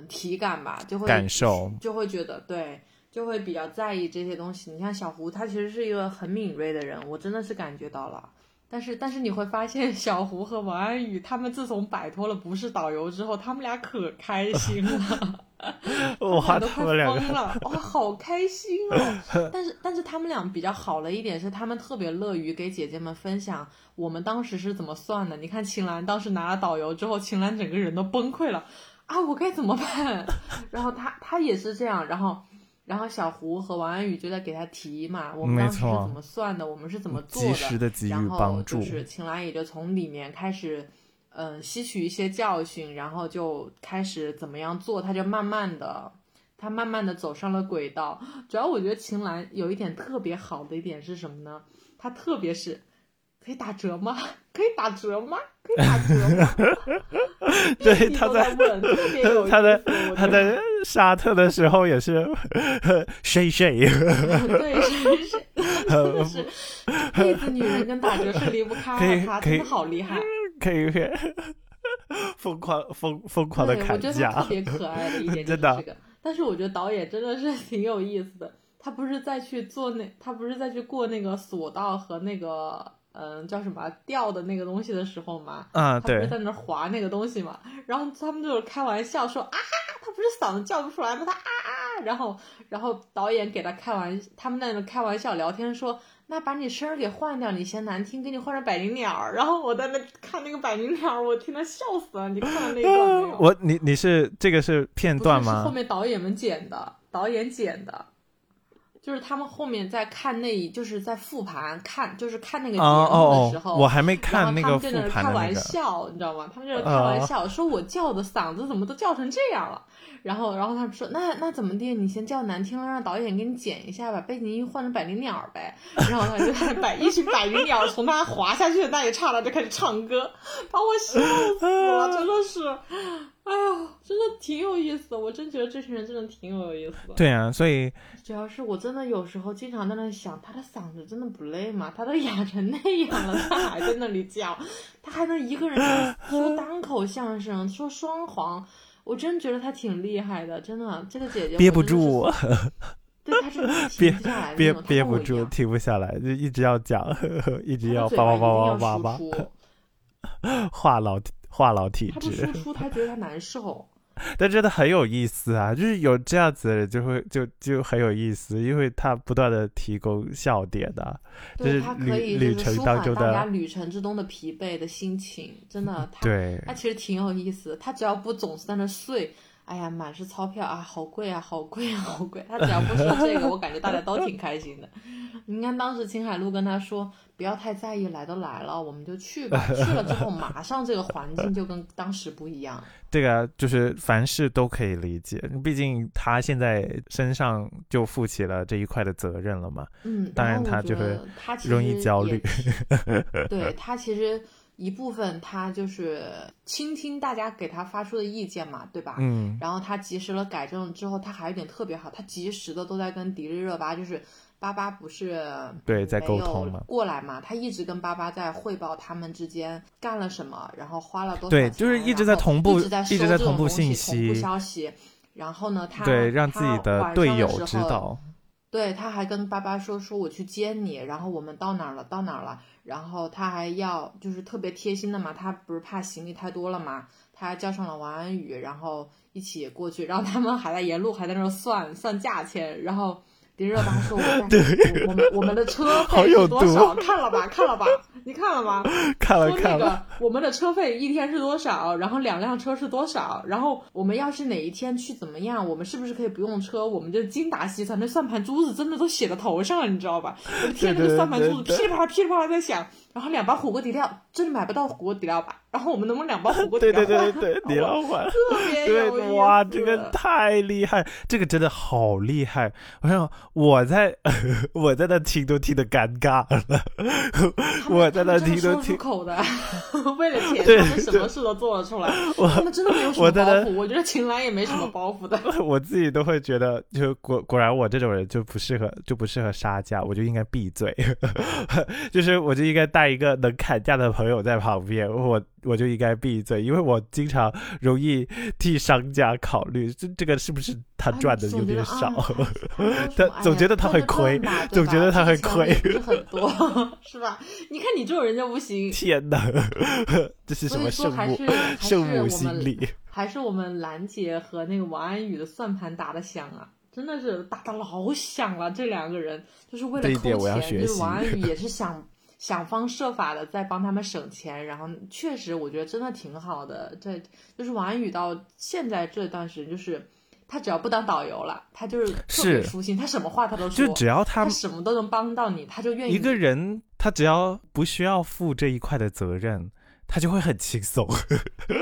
体感吧，就会感受，就会觉得对，就会比较在意这些东西。你看小胡他其实是一个很敏锐的人，我真的是感觉到了，但是你会发现小胡和王安宇他们自从摆脱了不是导游之后，他们俩可开心了。哇，他们俩都快疯了，哇、哦，好开心哦！但是他们俩比较好的一点是，他们特别乐于给姐姐们分享我们当时是怎么算的。你看秦岚当时拿了导游之后，秦岚整个人都崩溃了啊，我该怎么办？然后他也是这样，然后小胡和王安宇就在给他提嘛，我们当时是怎么算的，我们是怎么做的，及时的给予帮助，然后就是秦岚也就从里面开始吸取一些教训，然后就开始怎么样做，他慢慢的走上了轨道。主要我觉得秦岚有一点特别好的一点是什么呢，他特别是可以打折吗？对，他在沙特的时候也是谁对谁真的是妹子女人跟打折是离不开了，他真的好厉害，可以疯狂的砍价，我觉得特别可爱的一点就是这个真的。但是我觉得导演真的是挺有意思的，他不是在去过那个索道和那个叫什么掉的那个东西的时候嘛，他不是在那划那个东西嘛，然后他们就是开玩笑说啊，他不是嗓子叫不出来吗？他啊，然后导演给他开玩笑，他们在那开玩笑聊天说，那把你声给换掉，你嫌难听，给你换成百灵鸟。然后我在那看那个百灵鸟，我听他笑死了。你看到那一段没有？你是这个是片段吗？不是，是后面导演剪的。就是他们后面在看那，就是在复盘看，就是看那个节目的时候，我还没看那个复盘的那个。他们在那开玩笑，你知道吗？他们在那开玩笑，说我叫的嗓子怎么都叫成这样了。然后他们说，那怎么地？你先叫难听了，让导演给你剪一下吧，被你换成百灵鸟呗。然后他就在一群百灵鸟从他滑下去的那一刹那就开始唱歌，把我笑死了，真的是，哎呦，真的挺有意思的。我真觉得这群人真的挺有意思的。对啊，所以主要是我真的有时候经常在那想，他的嗓子真的不累吗？他都哑成那样了，他还在那里叫，他还能一个人说单口相声，说双簧。我真觉得她挺厉害的，真的，这个姐姐憋不住，对，她是停不下来，憋不住，停不下来，就一直要讲，一直要叭叭叭叭叭叭，话痨话痨体质。他不说出他觉得他难受。但真的很有意思啊，就是有这样子的人就会就很有意思，因为他不断的提供笑点的、啊，就是旅程当中的，大家旅程之中的疲惫的心情，真的，对，他其实挺有意思。他只要不总是在那睡，哎呀，满是钞票啊，好贵啊，好贵啊，好贵。他只要不说这个，我感觉大家都挺开心的。你看当时秦海璐跟他说，不要太在意，来都来了，我们就去吧。去了之后，马上这个环境就跟当时不一样。这个就是凡事都可以理解，毕竟他现在身上就负起了这一块的责任了嘛。嗯，当然他就会容易焦虑。对，他其实。一部分他就是倾听大家给他发出的意见嘛，对吧？嗯。然后他及时了改正之后，他还有点特别好，他及时的都在跟迪丽热巴，就是巴巴不是对在沟通嘛，过来嘛，他一直跟巴巴在汇报他们之间干了什么，然后花了多少钱，对，就是一直在同步，一直在同步信息、同步消息。然后呢，他对让自己的队友知道。对，他还跟爸爸说我去接你，然后我们到哪儿了，然后他还要就是特别贴心的嘛，他不是怕行李太多了嘛，他还叫上了王安宇，然后一起过去，然后他们还在沿路还在那算价钱，然后迪热巴说我们的车费是多少？看了吧，你看了吗？看了。我们的车费一天是多少？然后2辆车是多少？然后我们要是哪一天去怎么样？我们是不是可以不用车？我们就精打细算，那算盘珠子真的都写在头上了，你知道吧？我的天，那个算盘珠子噼里啪啦噼里啪啦在响。然后2包火锅底料，真的买不到火锅底料吧？然后我们能不能2包火锅底料？对，底料换，特别有意思。哇，这个太厉害，这个真的好厉害！我想我在那听都听得尴尬了，我在那听都听口的，为了钱，他们什么事都做了出来。他们真的没有什么包袱，我觉得秦岚也没什么包袱的。我自己都会觉得，就果然我这种人就不适合杀价，我就应该闭嘴，就是我就应该带一个能砍价的朋友在旁边，我就应该闭嘴，因为我经常容易替商家考虑，这个是不是他赚的有点少，他总觉得他很亏，总觉得他很亏，很多是吧？你看你这种人就不行。天哪，这是什么圣母心理？还是我们兰姐和那个王安宇的算盘打得响啊！真的是打得老响了，这两个人就是为了抠钱，就是王安宇也是想方设法的在帮他们省钱，然后确实我觉得真的挺好的。这就是王安宇到现在这段时间，就是他只要不当导游了，他就是特别舒心，他什么话他都说，就只要他什么都能帮到你，他就愿意。一个人他只要不需要负这一块的责任，他就会很轻松，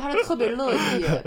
他是特别乐意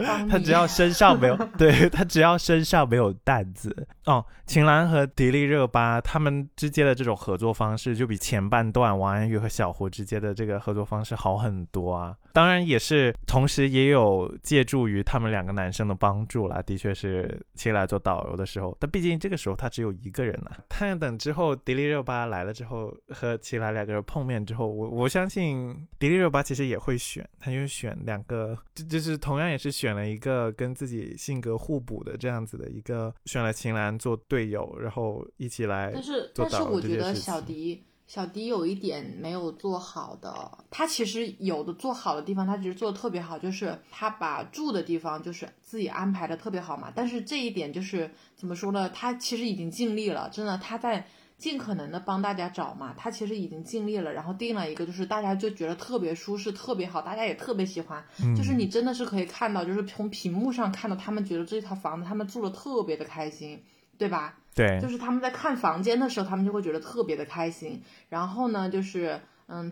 帮你。他只要身上没有，对，他只要身上没有担子。哦，秦岚和迪丽热巴他们之间的这种合作方式，就比前半段王安宇和小胡之间的这个合作方式好很多啊。当然也是，同时也有借助于他们两个男生的帮助啦。的确是秦岚做导游的时候，但毕竟这个时候他只有一个人了。但等之后迪丽热巴来了之后，和秦岚两个人碰面之后，我相信迪丽热巴其实也会选，他就选两个，就是同样也是选了一个跟自己性格互补的这样子的一个，选了秦岚做队友，然后一起来做导游。但是我觉得小迪有一点没有做好的，他其实有的做好的地方，他其实做的特别好，就是他把住的地方就是自己安排的特别好嘛。但是这一点就是怎么说呢？他其实已经尽力了，真的，他在尽可能的帮大家找嘛，他其实已经尽力了，然后定了一个就是大家就觉得特别舒适特别好，大家也特别喜欢、就是你真的是可以看到，就是从屏幕上看到他们觉得这套房子他们住的特别的开心，对吧？对，就是他们在看房间的时候他们就会觉得特别的开心。然后呢就是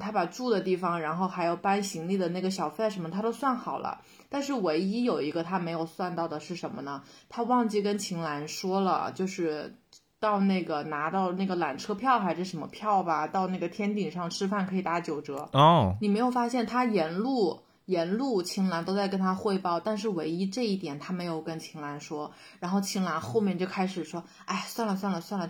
他把住的地方，然后还有搬行李的那个小费什么他都算好了。但是唯一有一个他没有算到的是什么呢？他忘记跟秦岚说了，就是到那个拿到那个缆车票还是什么票吧，到那个天顶上吃饭可以打9折哦。你没有发现他沿路秦岚都在跟他汇报，但是唯一这一点他没有跟秦岚说。然后秦岚后面就开始说，哎，算了，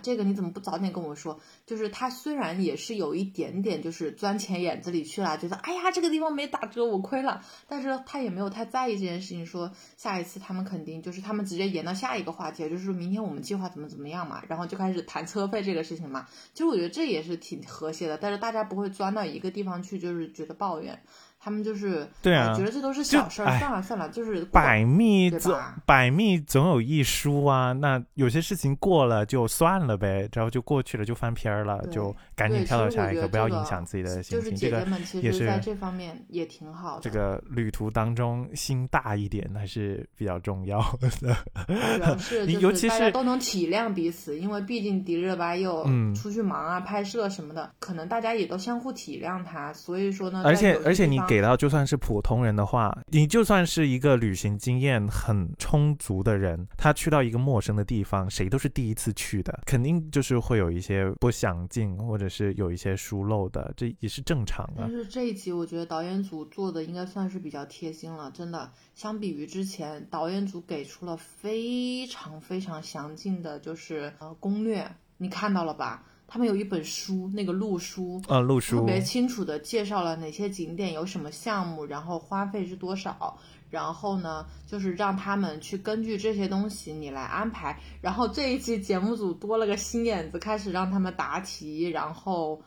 这个你怎么不早点跟我说？就是他虽然也是有一点点就是钻钱眼子里去了，觉得哎呀这个地方没打折我亏了，但是他也没有太在意这件事情，说下一次他们肯定就是他们直接延到下一个话题，就是说明天我们计划怎么样嘛，然后就开始谈车费这个事情嘛。其实我觉得这也是挺和谐的，但是大家不会钻到一个地方去，就是觉得抱怨。他们就是对啊，觉得这都是小事儿，算了算了，就是百密总有一疏啊。那有些事情过了就算了呗，然后就过去了，就翻篇了，就赶紧跳到下一个，不要影响自己的心情。就是姐姐们其实在这方面也挺好的。这个旅途当中心大一点还是比较重要的，主要是就是大家都能体谅彼此，因为毕竟迪丽热巴又出去忙啊、拍摄什么的，可能大家也都相互体谅他，所以说呢，而且你。给到就算是普通人的话，你就算是一个旅行经验很充足的人，他去到一个陌生的地方，谁都是第一次去的，肯定就是会有一些不详尽或者是有一些疏漏的，这也是正常的。但是这一集我觉得导演组做的应该算是比较贴心了，真的相比于之前，导演组给出了非常非常详尽的就是攻略，你看到了吧，他们有一本书，那个路书，路书特别清楚的介绍了哪些景点有什么项目，然后花费是多少，然后呢就是让他们去根据这些东西你来安排。然后这一期节目组多了个心眼子，开始让他们答题，然后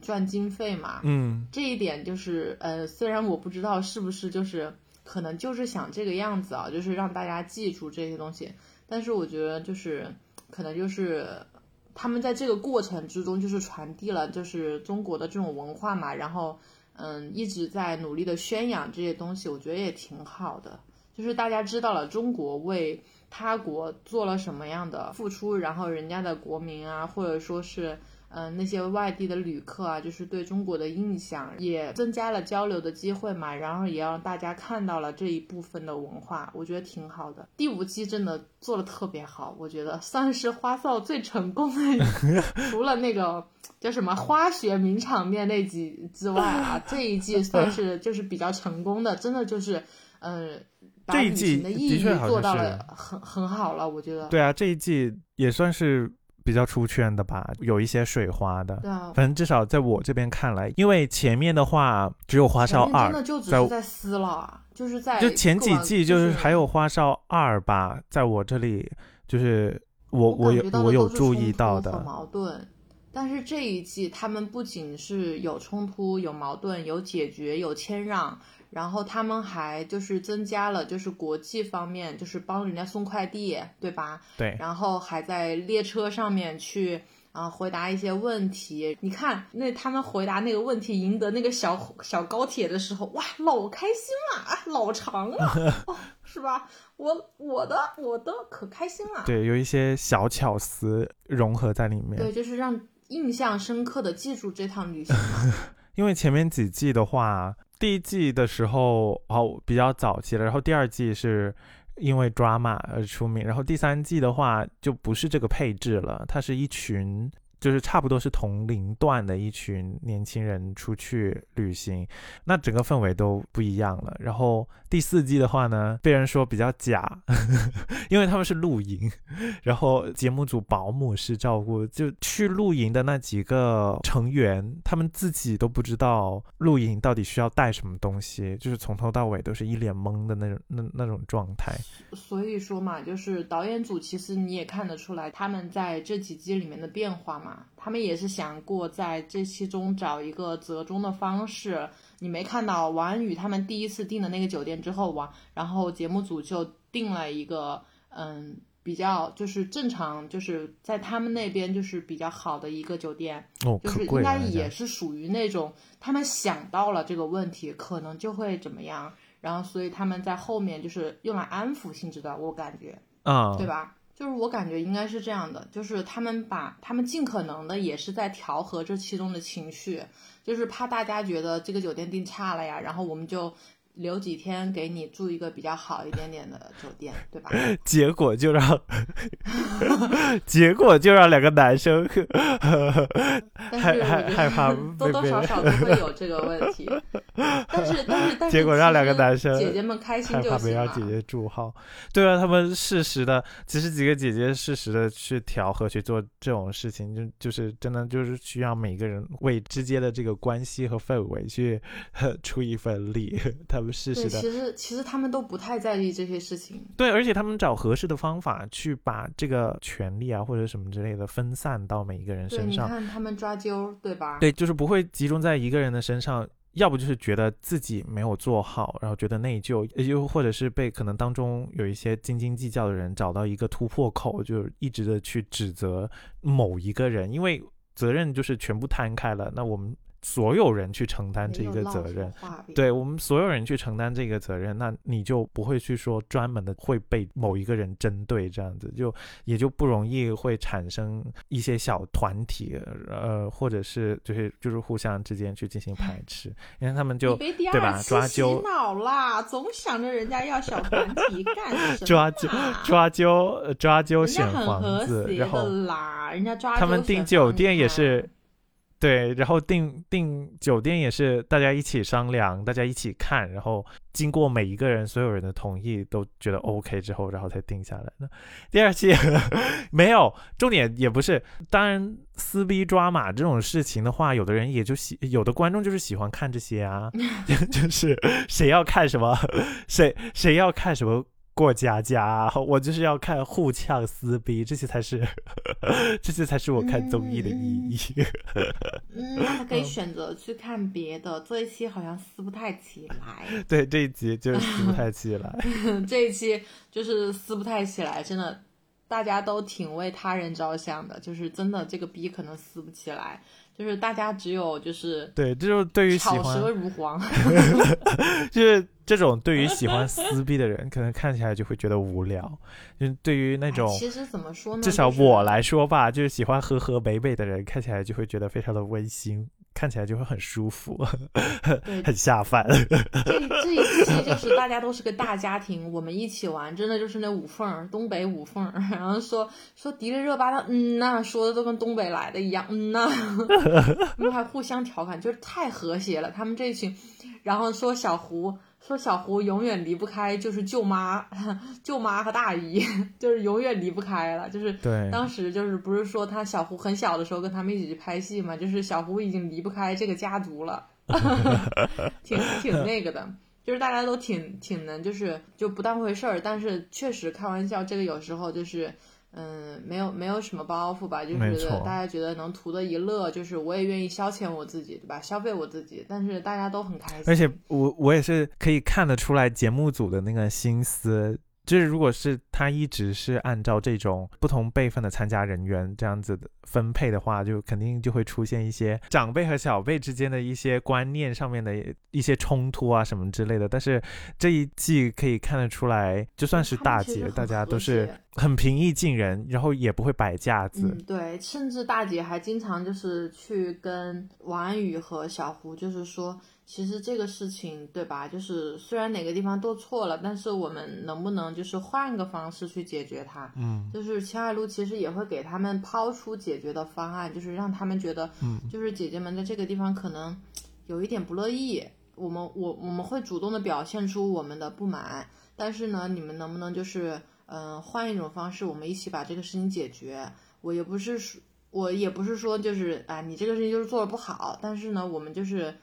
赚经费嘛。这一点就是虽然我不知道是不是就是可能就是想这个样子啊，就是让大家记住这些东西，但是我觉得就是可能就是他们在这个过程之中就是传递了就是中国的这种文化嘛，然后一直在努力的宣扬这些东西，我觉得也挺好的，就是大家知道了中国为他国做了什么样的付出，然后人家的国民啊，或者说是那些外地的旅客啊，就是对中国的印象也增加了交流的机会嘛，然后也让大家看到了这一部分的文化，我觉得挺好的。第五季真的做得特别好，我觉得算是花少最成功的除了那个叫什么花学名场面那集之外啊，这一季算是就是比较成功的，真的就是把旅行的意义做到了很好了，我觉得。对啊，这一季也算是比较出圈的吧，有一些水花的，反正至少在我这边看来，因为前面的话只有花少二，真的就只是在撕了啊，就是在就前几季就是还有花少二吧，在我这里就是我有注意到的矛盾，但是这一季他们不仅是有冲突、有矛盾、有解决、有谦让，然后他们还就是增加了就是国际方面，就是帮人家送快递，对吧？对。然后还在列车上面去回答一些问题。你看那他们回答那个问题赢得那个小高铁的时候，哇，老开心了，老长了、哦，是吧？我的可开心了。对，有一些小巧思融合在里面。对，就是让印象深刻的记住这趟旅行嘛。因为前面几季的话。第一季的时候比较早期了，然后第二季是因为 drama 而出名，然后第三季的话就不是这个配置了，它是一群就是差不多是同龄段的一群年轻人出去旅行，那整个氛围都不一样了。然后第四季的话呢，被人说比较假因为他们是露营，然后节目组保姆是照顾，就去露营的那几个成员他们自己都不知道露营到底需要带什么东西，就是从头到尾都是一脸懵的那种状态。所以说嘛，就是导演组其实你也看得出来他们在这几季里面的变化嘛，他们也是想过在这期中找一个折中的方式。你没看到王安宇他们第一次订的那个酒店之后然后节目组就定了一个比较就是正常，就是在他们那边就是比较好的一个酒店，就是应该也是属于那种他们想到了这个问题可能就会怎么样，然后所以他们在后面就是用来安抚性质的，我感觉对吧，就是我感觉应该是这样的，就是他们尽可能的也是在调和这其中的情绪，就是怕大家觉得这个酒店订差了呀，然后我们就留几天给你住一个比较好一点点的酒店，对吧？结果就让两个男生害怕，多多少少都会有这个问题。但是结果让两个男生姐姐们开心就行了，害怕没让姐姐住好。对啊，他们适时的，其实几个姐姐适时的去调和去做这种事情，就是真的就是需要每个人为之间的这个关系和氛围去出一份力。他们适时的，其实他们都不太在意这些事情。对，而且他们找合适的方法去把这个权利啊或者什么之类的分散到每一个人身上。对，你看他们抓阄，对吧？对，就是不会集中在一个人的身上。要不就是觉得自己没有做好，然后觉得内疚，又或者是被可能当中有一些斤斤计较的人找到一个突破口，就一直的去指责某一个人，因为责任就是全部摊开了，那我们所有人去承担这个责任，对，我们所有人去承担这个责任，那你就不会去说专门的会被某一个人针对，这样子就也就不容易会产生一些小团体，或者是就是互相之间去进行排斥，因为他们就对吧，抓阄洗脑啦，总想着人家要小团体干什么，抓阄选房子，人家很和谐的啦，人家抓阄他们订酒店也是。对，然后订酒店也是大家一起商量，大家一起看，然后经过每一个人所有人的同意都觉得 OK 之后，然后才定下来。那第二期没有，重点也不是，当然撕逼抓马这种事情的话，有的人也就有的观众就是喜欢看这些啊，就是谁要看什么。过家家，我就是要看互呛撕逼，这些才是我看综艺的意义。那可以选择去看别的，这一期好像撕不太起来。对，这一集就是撕不太起来。这一期就是撕不太起来，真的，大家都挺为他人着想的，就是真的这个逼可能撕不起来。就是大家只有就是对，这就是对于喜欢炒舌如簧，就是这种对于喜欢撕逼的人，可能看起来就会觉得无聊。就是对于那种其实怎么说呢，至少我来说吧，就是喜欢和和美美的人，看起来就会觉得非常的温馨，看起来就会很舒服，很下饭。这一期就是大家都是个大家庭，我们一起玩，真的就是那五凤，东北五凤，然后说迪丽热巴的，说的都跟东北来的一样，他们还互相调侃，就是太和谐了。他们这群，然后说小胡永远离不开就是舅妈和大姨，就是永远离不开了。就是当时就是不是说他小胡很小的时候跟他们一起去拍戏嘛，就是小胡已经离不开这个家族了，挺那个的。就是大家都挺能，就不当回事儿，但是确实开玩笑，这个有时候就是。没有什么包袱吧，就是大家觉得能图的一乐，就是我也愿意消遣我自己，对吧？消费我自己，但是大家都很开心。而且我也是可以看得出来节目组的那个心思，就是如果是他一直是按照这种不同辈分的参加人员这样子的分配的话，就肯定就会出现一些长辈和小辈之间的一些观念上面的一些冲突啊什么之类的。但是这一季可以看得出来，就算是大姐，大家都是很平易近人，然后也不会摆架子。对，甚至大姐还经常就是去跟王安宇和小胡就是说。其实这个事情对吧，就是虽然哪个地方都错了，但是我们能不能就是换个方式去解决它，就是秦海璐其实也会给他们抛出解决的方案，就是让他们觉得就是姐姐们在这个地方可能有一点不乐意，我们会主动的表现出我们的不满，但是呢你们能不能就是换一种方式，我们一起把这个事情解决。我也不是说就是啊你这个事情就是做得不好，但是呢我们就是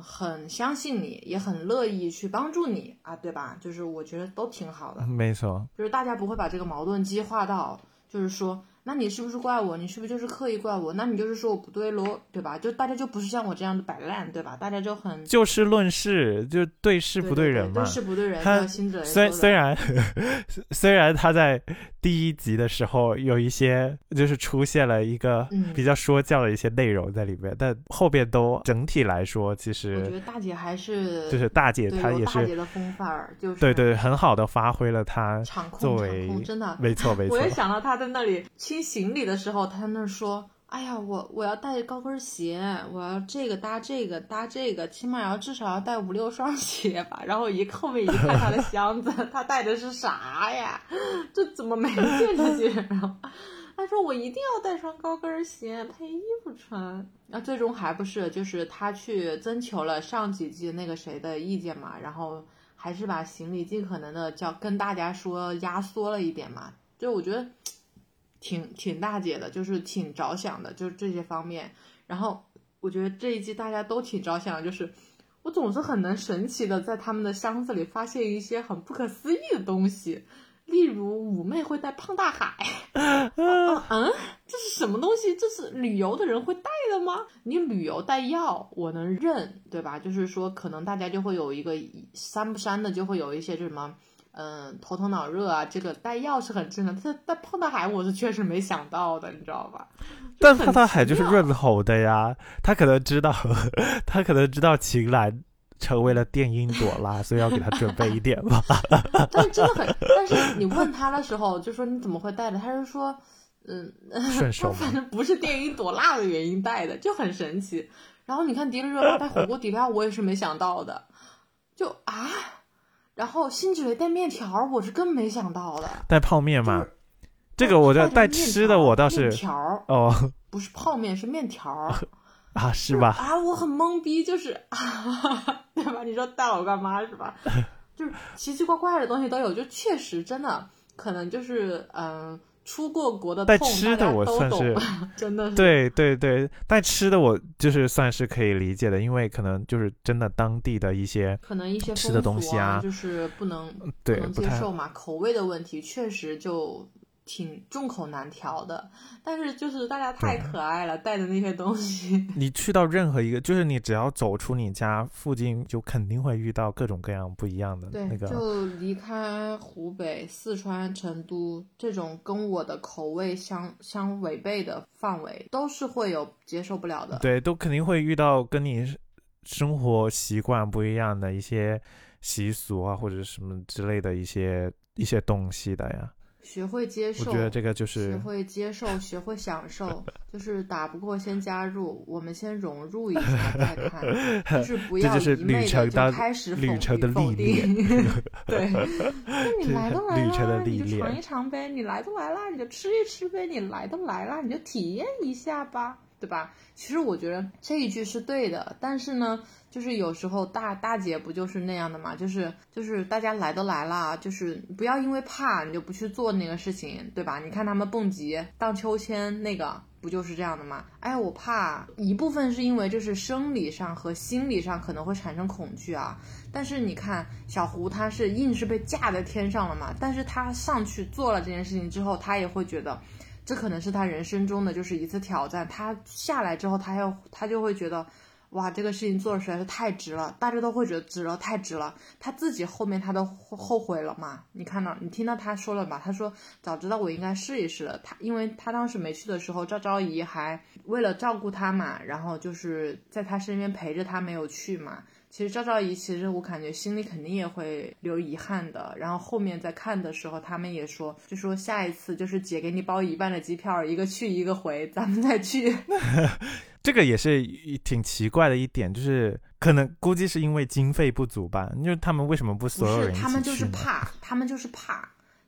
很相信你，也很乐意去帮助你啊，对吧？就是我觉得都挺好的，没错。就是大家不会把这个矛盾激化到，就是说，那你是不是怪我？你是不是就是刻意怪我？那你就是说我不对咯，对吧？就大家就不是像我这样的摆烂，对吧？大家就很就事论事，就对事不对人嘛。对事不对人。他虽然他在第一集的时候有一些就是出现了一个比较说教的一些内容在里面，但后边都整体来说，其实我觉得大姐还是就是大姐，她也是大姐的风范儿，就是对很好的发挥了她场控真的没错。我也想到她在那里。行李的时候，他那说：“哎呀，我要带高跟鞋，我要这个搭这个搭这个，起码要至少要带5-6双鞋吧。”然后后面一看他的箱子，他带的是啥呀？这怎么没见这些人啊？他说：“我一定要带双高跟鞋配衣服穿。”那最终还不是就是他去征求了上几季那个谁的意见嘛，然后还是把行李尽可能的跟大家说压缩了一点嘛。就我觉得。挺大姐的，就是挺着想的，就是这些方面。然后我觉得这一季大家都挺着想的，就是我总是很能神奇的在他们的箱子里发现一些很不可思议的东西，例如妩媚会带胖大海这是什么东西？这是旅游的人会带的吗？你旅游带药我能认，对吧？就是说可能大家就会有一个删不删的，就会有一些什么头脑热啊，这个带药是很正常，但胖大海我是确实没想到的，你知道吧？但胖大海就是润喉的呀，他可能知道秦岚成为了电音朵拉所以要给他准备一点吧但是真的很，但是你问他的时候就说你怎么会带的，他是说顺手，反正不是电音朵拉的原因带的，就很神奇。然后你看迪丽热巴带火锅底料我也是没想到的，就啊，然后辛芷蕾带面条我是更没想到的，带泡面吗？就是这个我就带吃的我倒是面条哦，不是泡面是面条啊，是吧？啊，我很懵逼，就是对吧？你说带老干妈是吧？就是奇奇怪怪的东西都有，就确实真的可能就是出过国的痛，带吃的我算是真的是对，带吃的我就是算是可以理解的，因为可能就是真的当地的一些可能一些吃的东西啊，就是不能接受嘛，口味的问题确实就挺众口难调的。但是就是大家太可爱了，带的那些东西你去到任何一个，就是你只要走出你家附近就肯定会遇到各种各样不一样的那个。对，就离开湖北、四川、成都这种跟我的口味相违背的范围都是会有接受不了的，对，都肯定会遇到跟你生活习惯不一样的一些习俗啊或者什么之类的一些东西的呀。学会接受，我觉得这个就是学会接受，学会享受就是打不过先加入，我们先融入一下再看，就是不要一昧的就开始否定对，那你来都来了你就尝一尝呗，你来都来了你就吃一吃呗，你来都来了你就体验一下吧，对吧？其实我觉得这一句是对的，但是呢就是有时候大姐不就是那样的嘛，就是大家来都来了，就是不要因为怕你就不去做那个事情，对吧？你看他们蹦极荡秋千那个不就是这样的吗？哎，我怕一部分是因为就是生理上和心理上可能会产生恐惧啊，但是你看小胡他是硬是被架在天上了嘛，但是他上去做了这件事情之后他也会觉得这可能是他人生中的就是一次挑战，他下来之后他就会觉得哇，这个事情做的实在是太值了，大家都会觉得值了，太值了。他自己后面他都后悔了嘛？你听到他说了吧？他说早知道我应该试一试了。因为他当时没去的时候，赵姨还为了照顾他嘛，然后就是在他身边陪着他没有去嘛。其实赵姨其实我感觉心里肯定也会留遗憾的。然后后面在看的时候，他们也说，就说下一次就是姐给你包一半的机票，一个去一个回，咱们再去。这个也是挺奇怪的一点，就是可能估计是因为经费不足吧，就是他们为什么不所有人一起去？他们就是怕，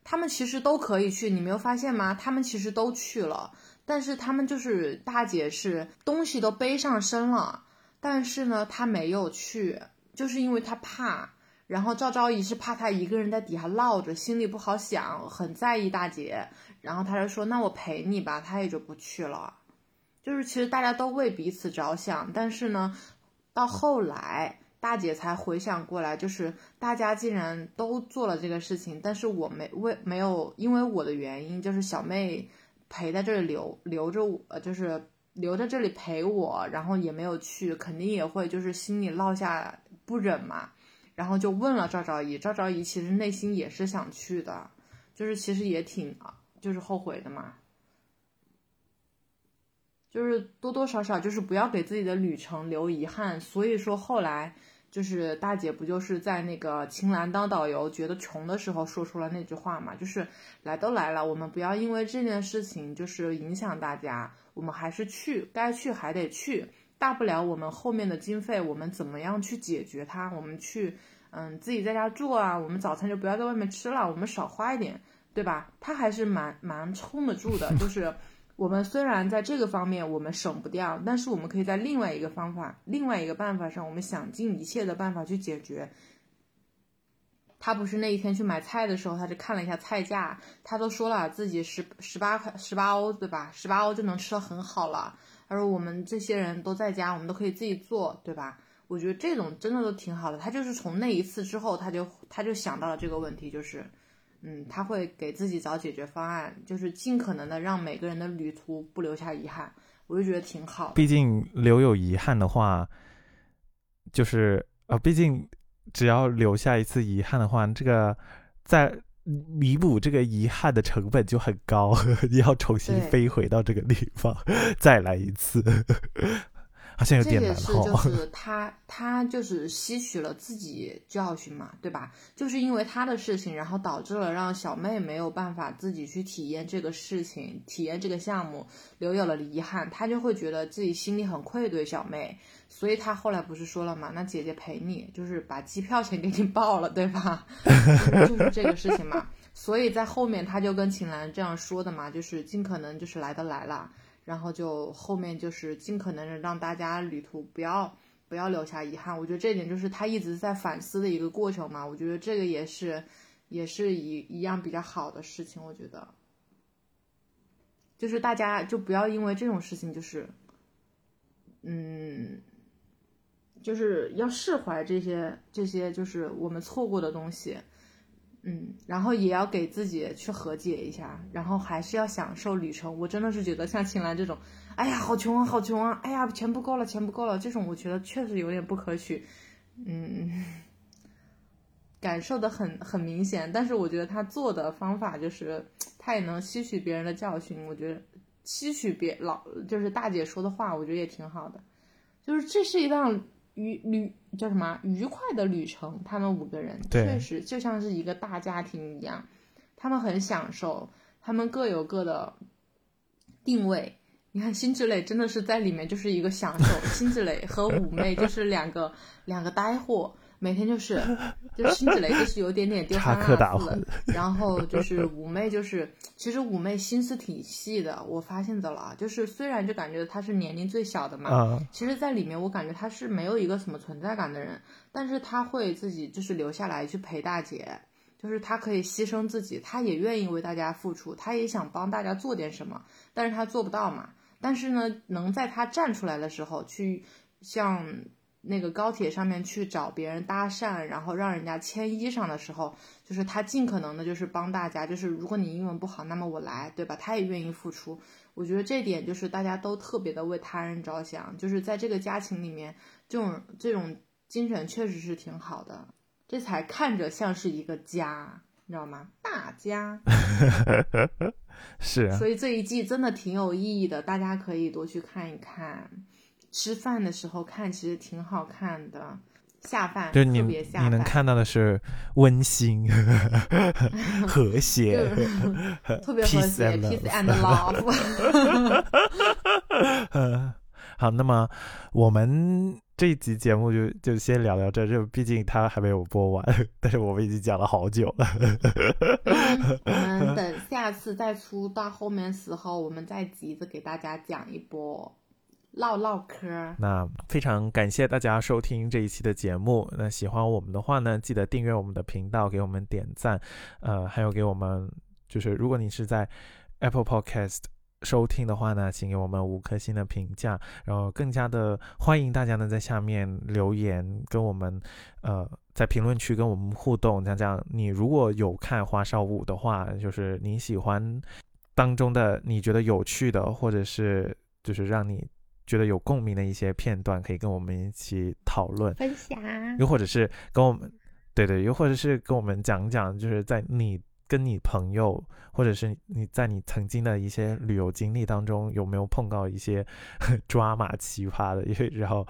他们其实都可以去，你没有发现吗？他们其实都去了，但是他们就是大姐是东西都背上身了，但是呢她没有去，就是因为她怕。然后赵姨是怕她一个人在底下落着，心里不好想，很在意大姐，然后她就说那我陪你吧，她也就不去了。就是其实大家都为彼此着想，但是呢到后来大姐才回想过来，就是大家竟然都做了这个事情，但是我没有因为我的原因，就是小妹陪在这里留着我，就是留在这里陪我，然后也没有去，肯定也会就是心里落下不忍嘛，然后就问了赵姨。赵姨其实内心也是想去的，就是其实也挺就是后悔的嘛，就是多多少少就是不要给自己的旅程留遗憾。所以说后来就是大姐不就是在那个秦岚当导游觉得穷的时候说出了那句话嘛，就是来都来了，我们不要因为这件事情就是影响大家，我们还是去，该去还得去，大不了我们后面的经费我们怎么样去解决它，我们去自己在家住啊，我们早餐就不要在外面吃了，我们少花一点，对吧？她还是蛮撑得住的，就是我们虽然在这个方面我们省不掉，但是我们可以在另外一个办法上，我们想尽一切的办法去解决。他不是那一天去买菜的时候，他就看了一下菜价，他都说了自己18欧，对吧？18欧就能吃得很好了。他说我们这些人都在家，我们都可以自己做，对吧？我觉得这种真的都挺好的。他就是从那一次之后，他就想到了这个问题，就是他会给自己找解决方案，就是尽可能的让每个人的旅途不留下遗憾，我就觉得挺好的。毕竟留有遗憾的话，就是毕竟只要留下一次遗憾的话，这个在弥补这个遗憾的成本就很高，你要重新飞回到这个地方再来一次，好像有点难。这也是就是他就是吸取了自己教训嘛，对吧？就是因为他的事情，然后导致了让小妹没有办法自己去体验这个事情，体验这个项目，留有了遗憾，他就会觉得自己心里很愧对小妹。所以他后来不是说了嘛，那姐姐陪你，就是把机票钱给你报了，对吧？就是这个事情嘛。所以在后面他就跟秦岚这样说的嘛，就是尽可能就是来的来了，然后就后面就是尽可能让大家旅途不要留下遗憾。我觉得这一点就是他一直在反思的一个过程嘛。我觉得这个也是一样比较好的事情。我觉得就是大家就不要因为这种事情就是要释怀这些就是我们错过的东西，然后也要给自己去和解一下，然后还是要享受旅程。我真的是觉得像秦岚这种，哎呀好穷啊好穷啊，哎呀钱不够了这种，我觉得确实有点不可取，感受的很明显。但是我觉得他做的方法就是他也能吸取别人的教训，我觉得吸取就是大姐说的话，我觉得也挺好的。就是这是一趟叫什么愉快的旅程，他们5个人确实就像是一个大家庭一样，他们很享受，他们各有各的定位。你看辛芷蕾真的是在里面就是一个享受，辛芷蕾和妩媚就是两个呆货，每天就是辛芷蕾就是有点点丢三落四，然后就是妩媚就是其实妩媚心思挺细的，我发现到了啊，就是虽然就感觉她是年龄最小的嘛，其实在里面我感觉她是没有一个什么存在感的人，但是她会自己就是留下来去陪大姐，就是她可以牺牲自己，她也愿意为大家付出，她也想帮大家做点什么，但是她做不到嘛。但是呢，能在她站出来的时候去像那个高铁上面去找别人搭讪，然后让人家牵衣裳的时候，就是他尽可能的就是帮大家，就是如果你英文不好那么我来，对吧？他也愿意付出。我觉得这点就是大家都特别的为他人着想，就是在这个家庭里面这种精神确实是挺好的，这才看着像是一个家，你知道吗？大家是啊，所以这一季真的挺有意义的，大家可以多去看一看，吃饭的时候看其实挺好看的，下饭就特别下饭，你能看到的是温馨和谐特别和谐 peace and love 好，那么我们这一集节目就先聊到这，毕竟它还没有播完，但是我们已经讲了好久了我们等下次再出到后面时候我们再急着给大家讲一波唠嗑。那非常感谢大家收听这一期的节目，那喜欢我们的话呢，记得订阅我们的频道，给我们点赞，还有给我们，就是如果你是在 Apple Podcast 收听的话呢，请给我们5颗星的评价，然后更加的欢迎大家呢在下面留言跟我们在评论区跟我们互动，这样你如果有看花少5的话，就是你喜欢当中的你觉得有趣的，或者是就是让你觉得有共鸣的一些片段，可以跟我们一起讨论分享，又或者是跟我们又或者是跟我们讲讲，就是在你跟你朋友，或者是你在你曾经的一些旅游经历当中，有没有碰到一些抓马奇葩的然后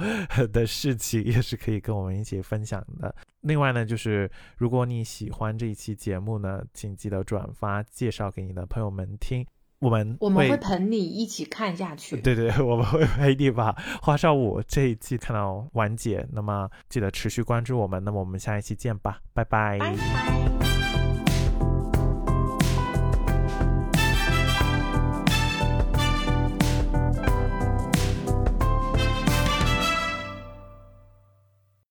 的事情，也是可以跟我们一起分享的。另外呢，就是如果你喜欢这一期节目呢，请记得转发介绍给你的朋友们听，我们会捧你一起看下去，对，我们会陪你把花少5这一季看到完结。那么记得持续关注我们，那么我们下一期见吧，拜拜。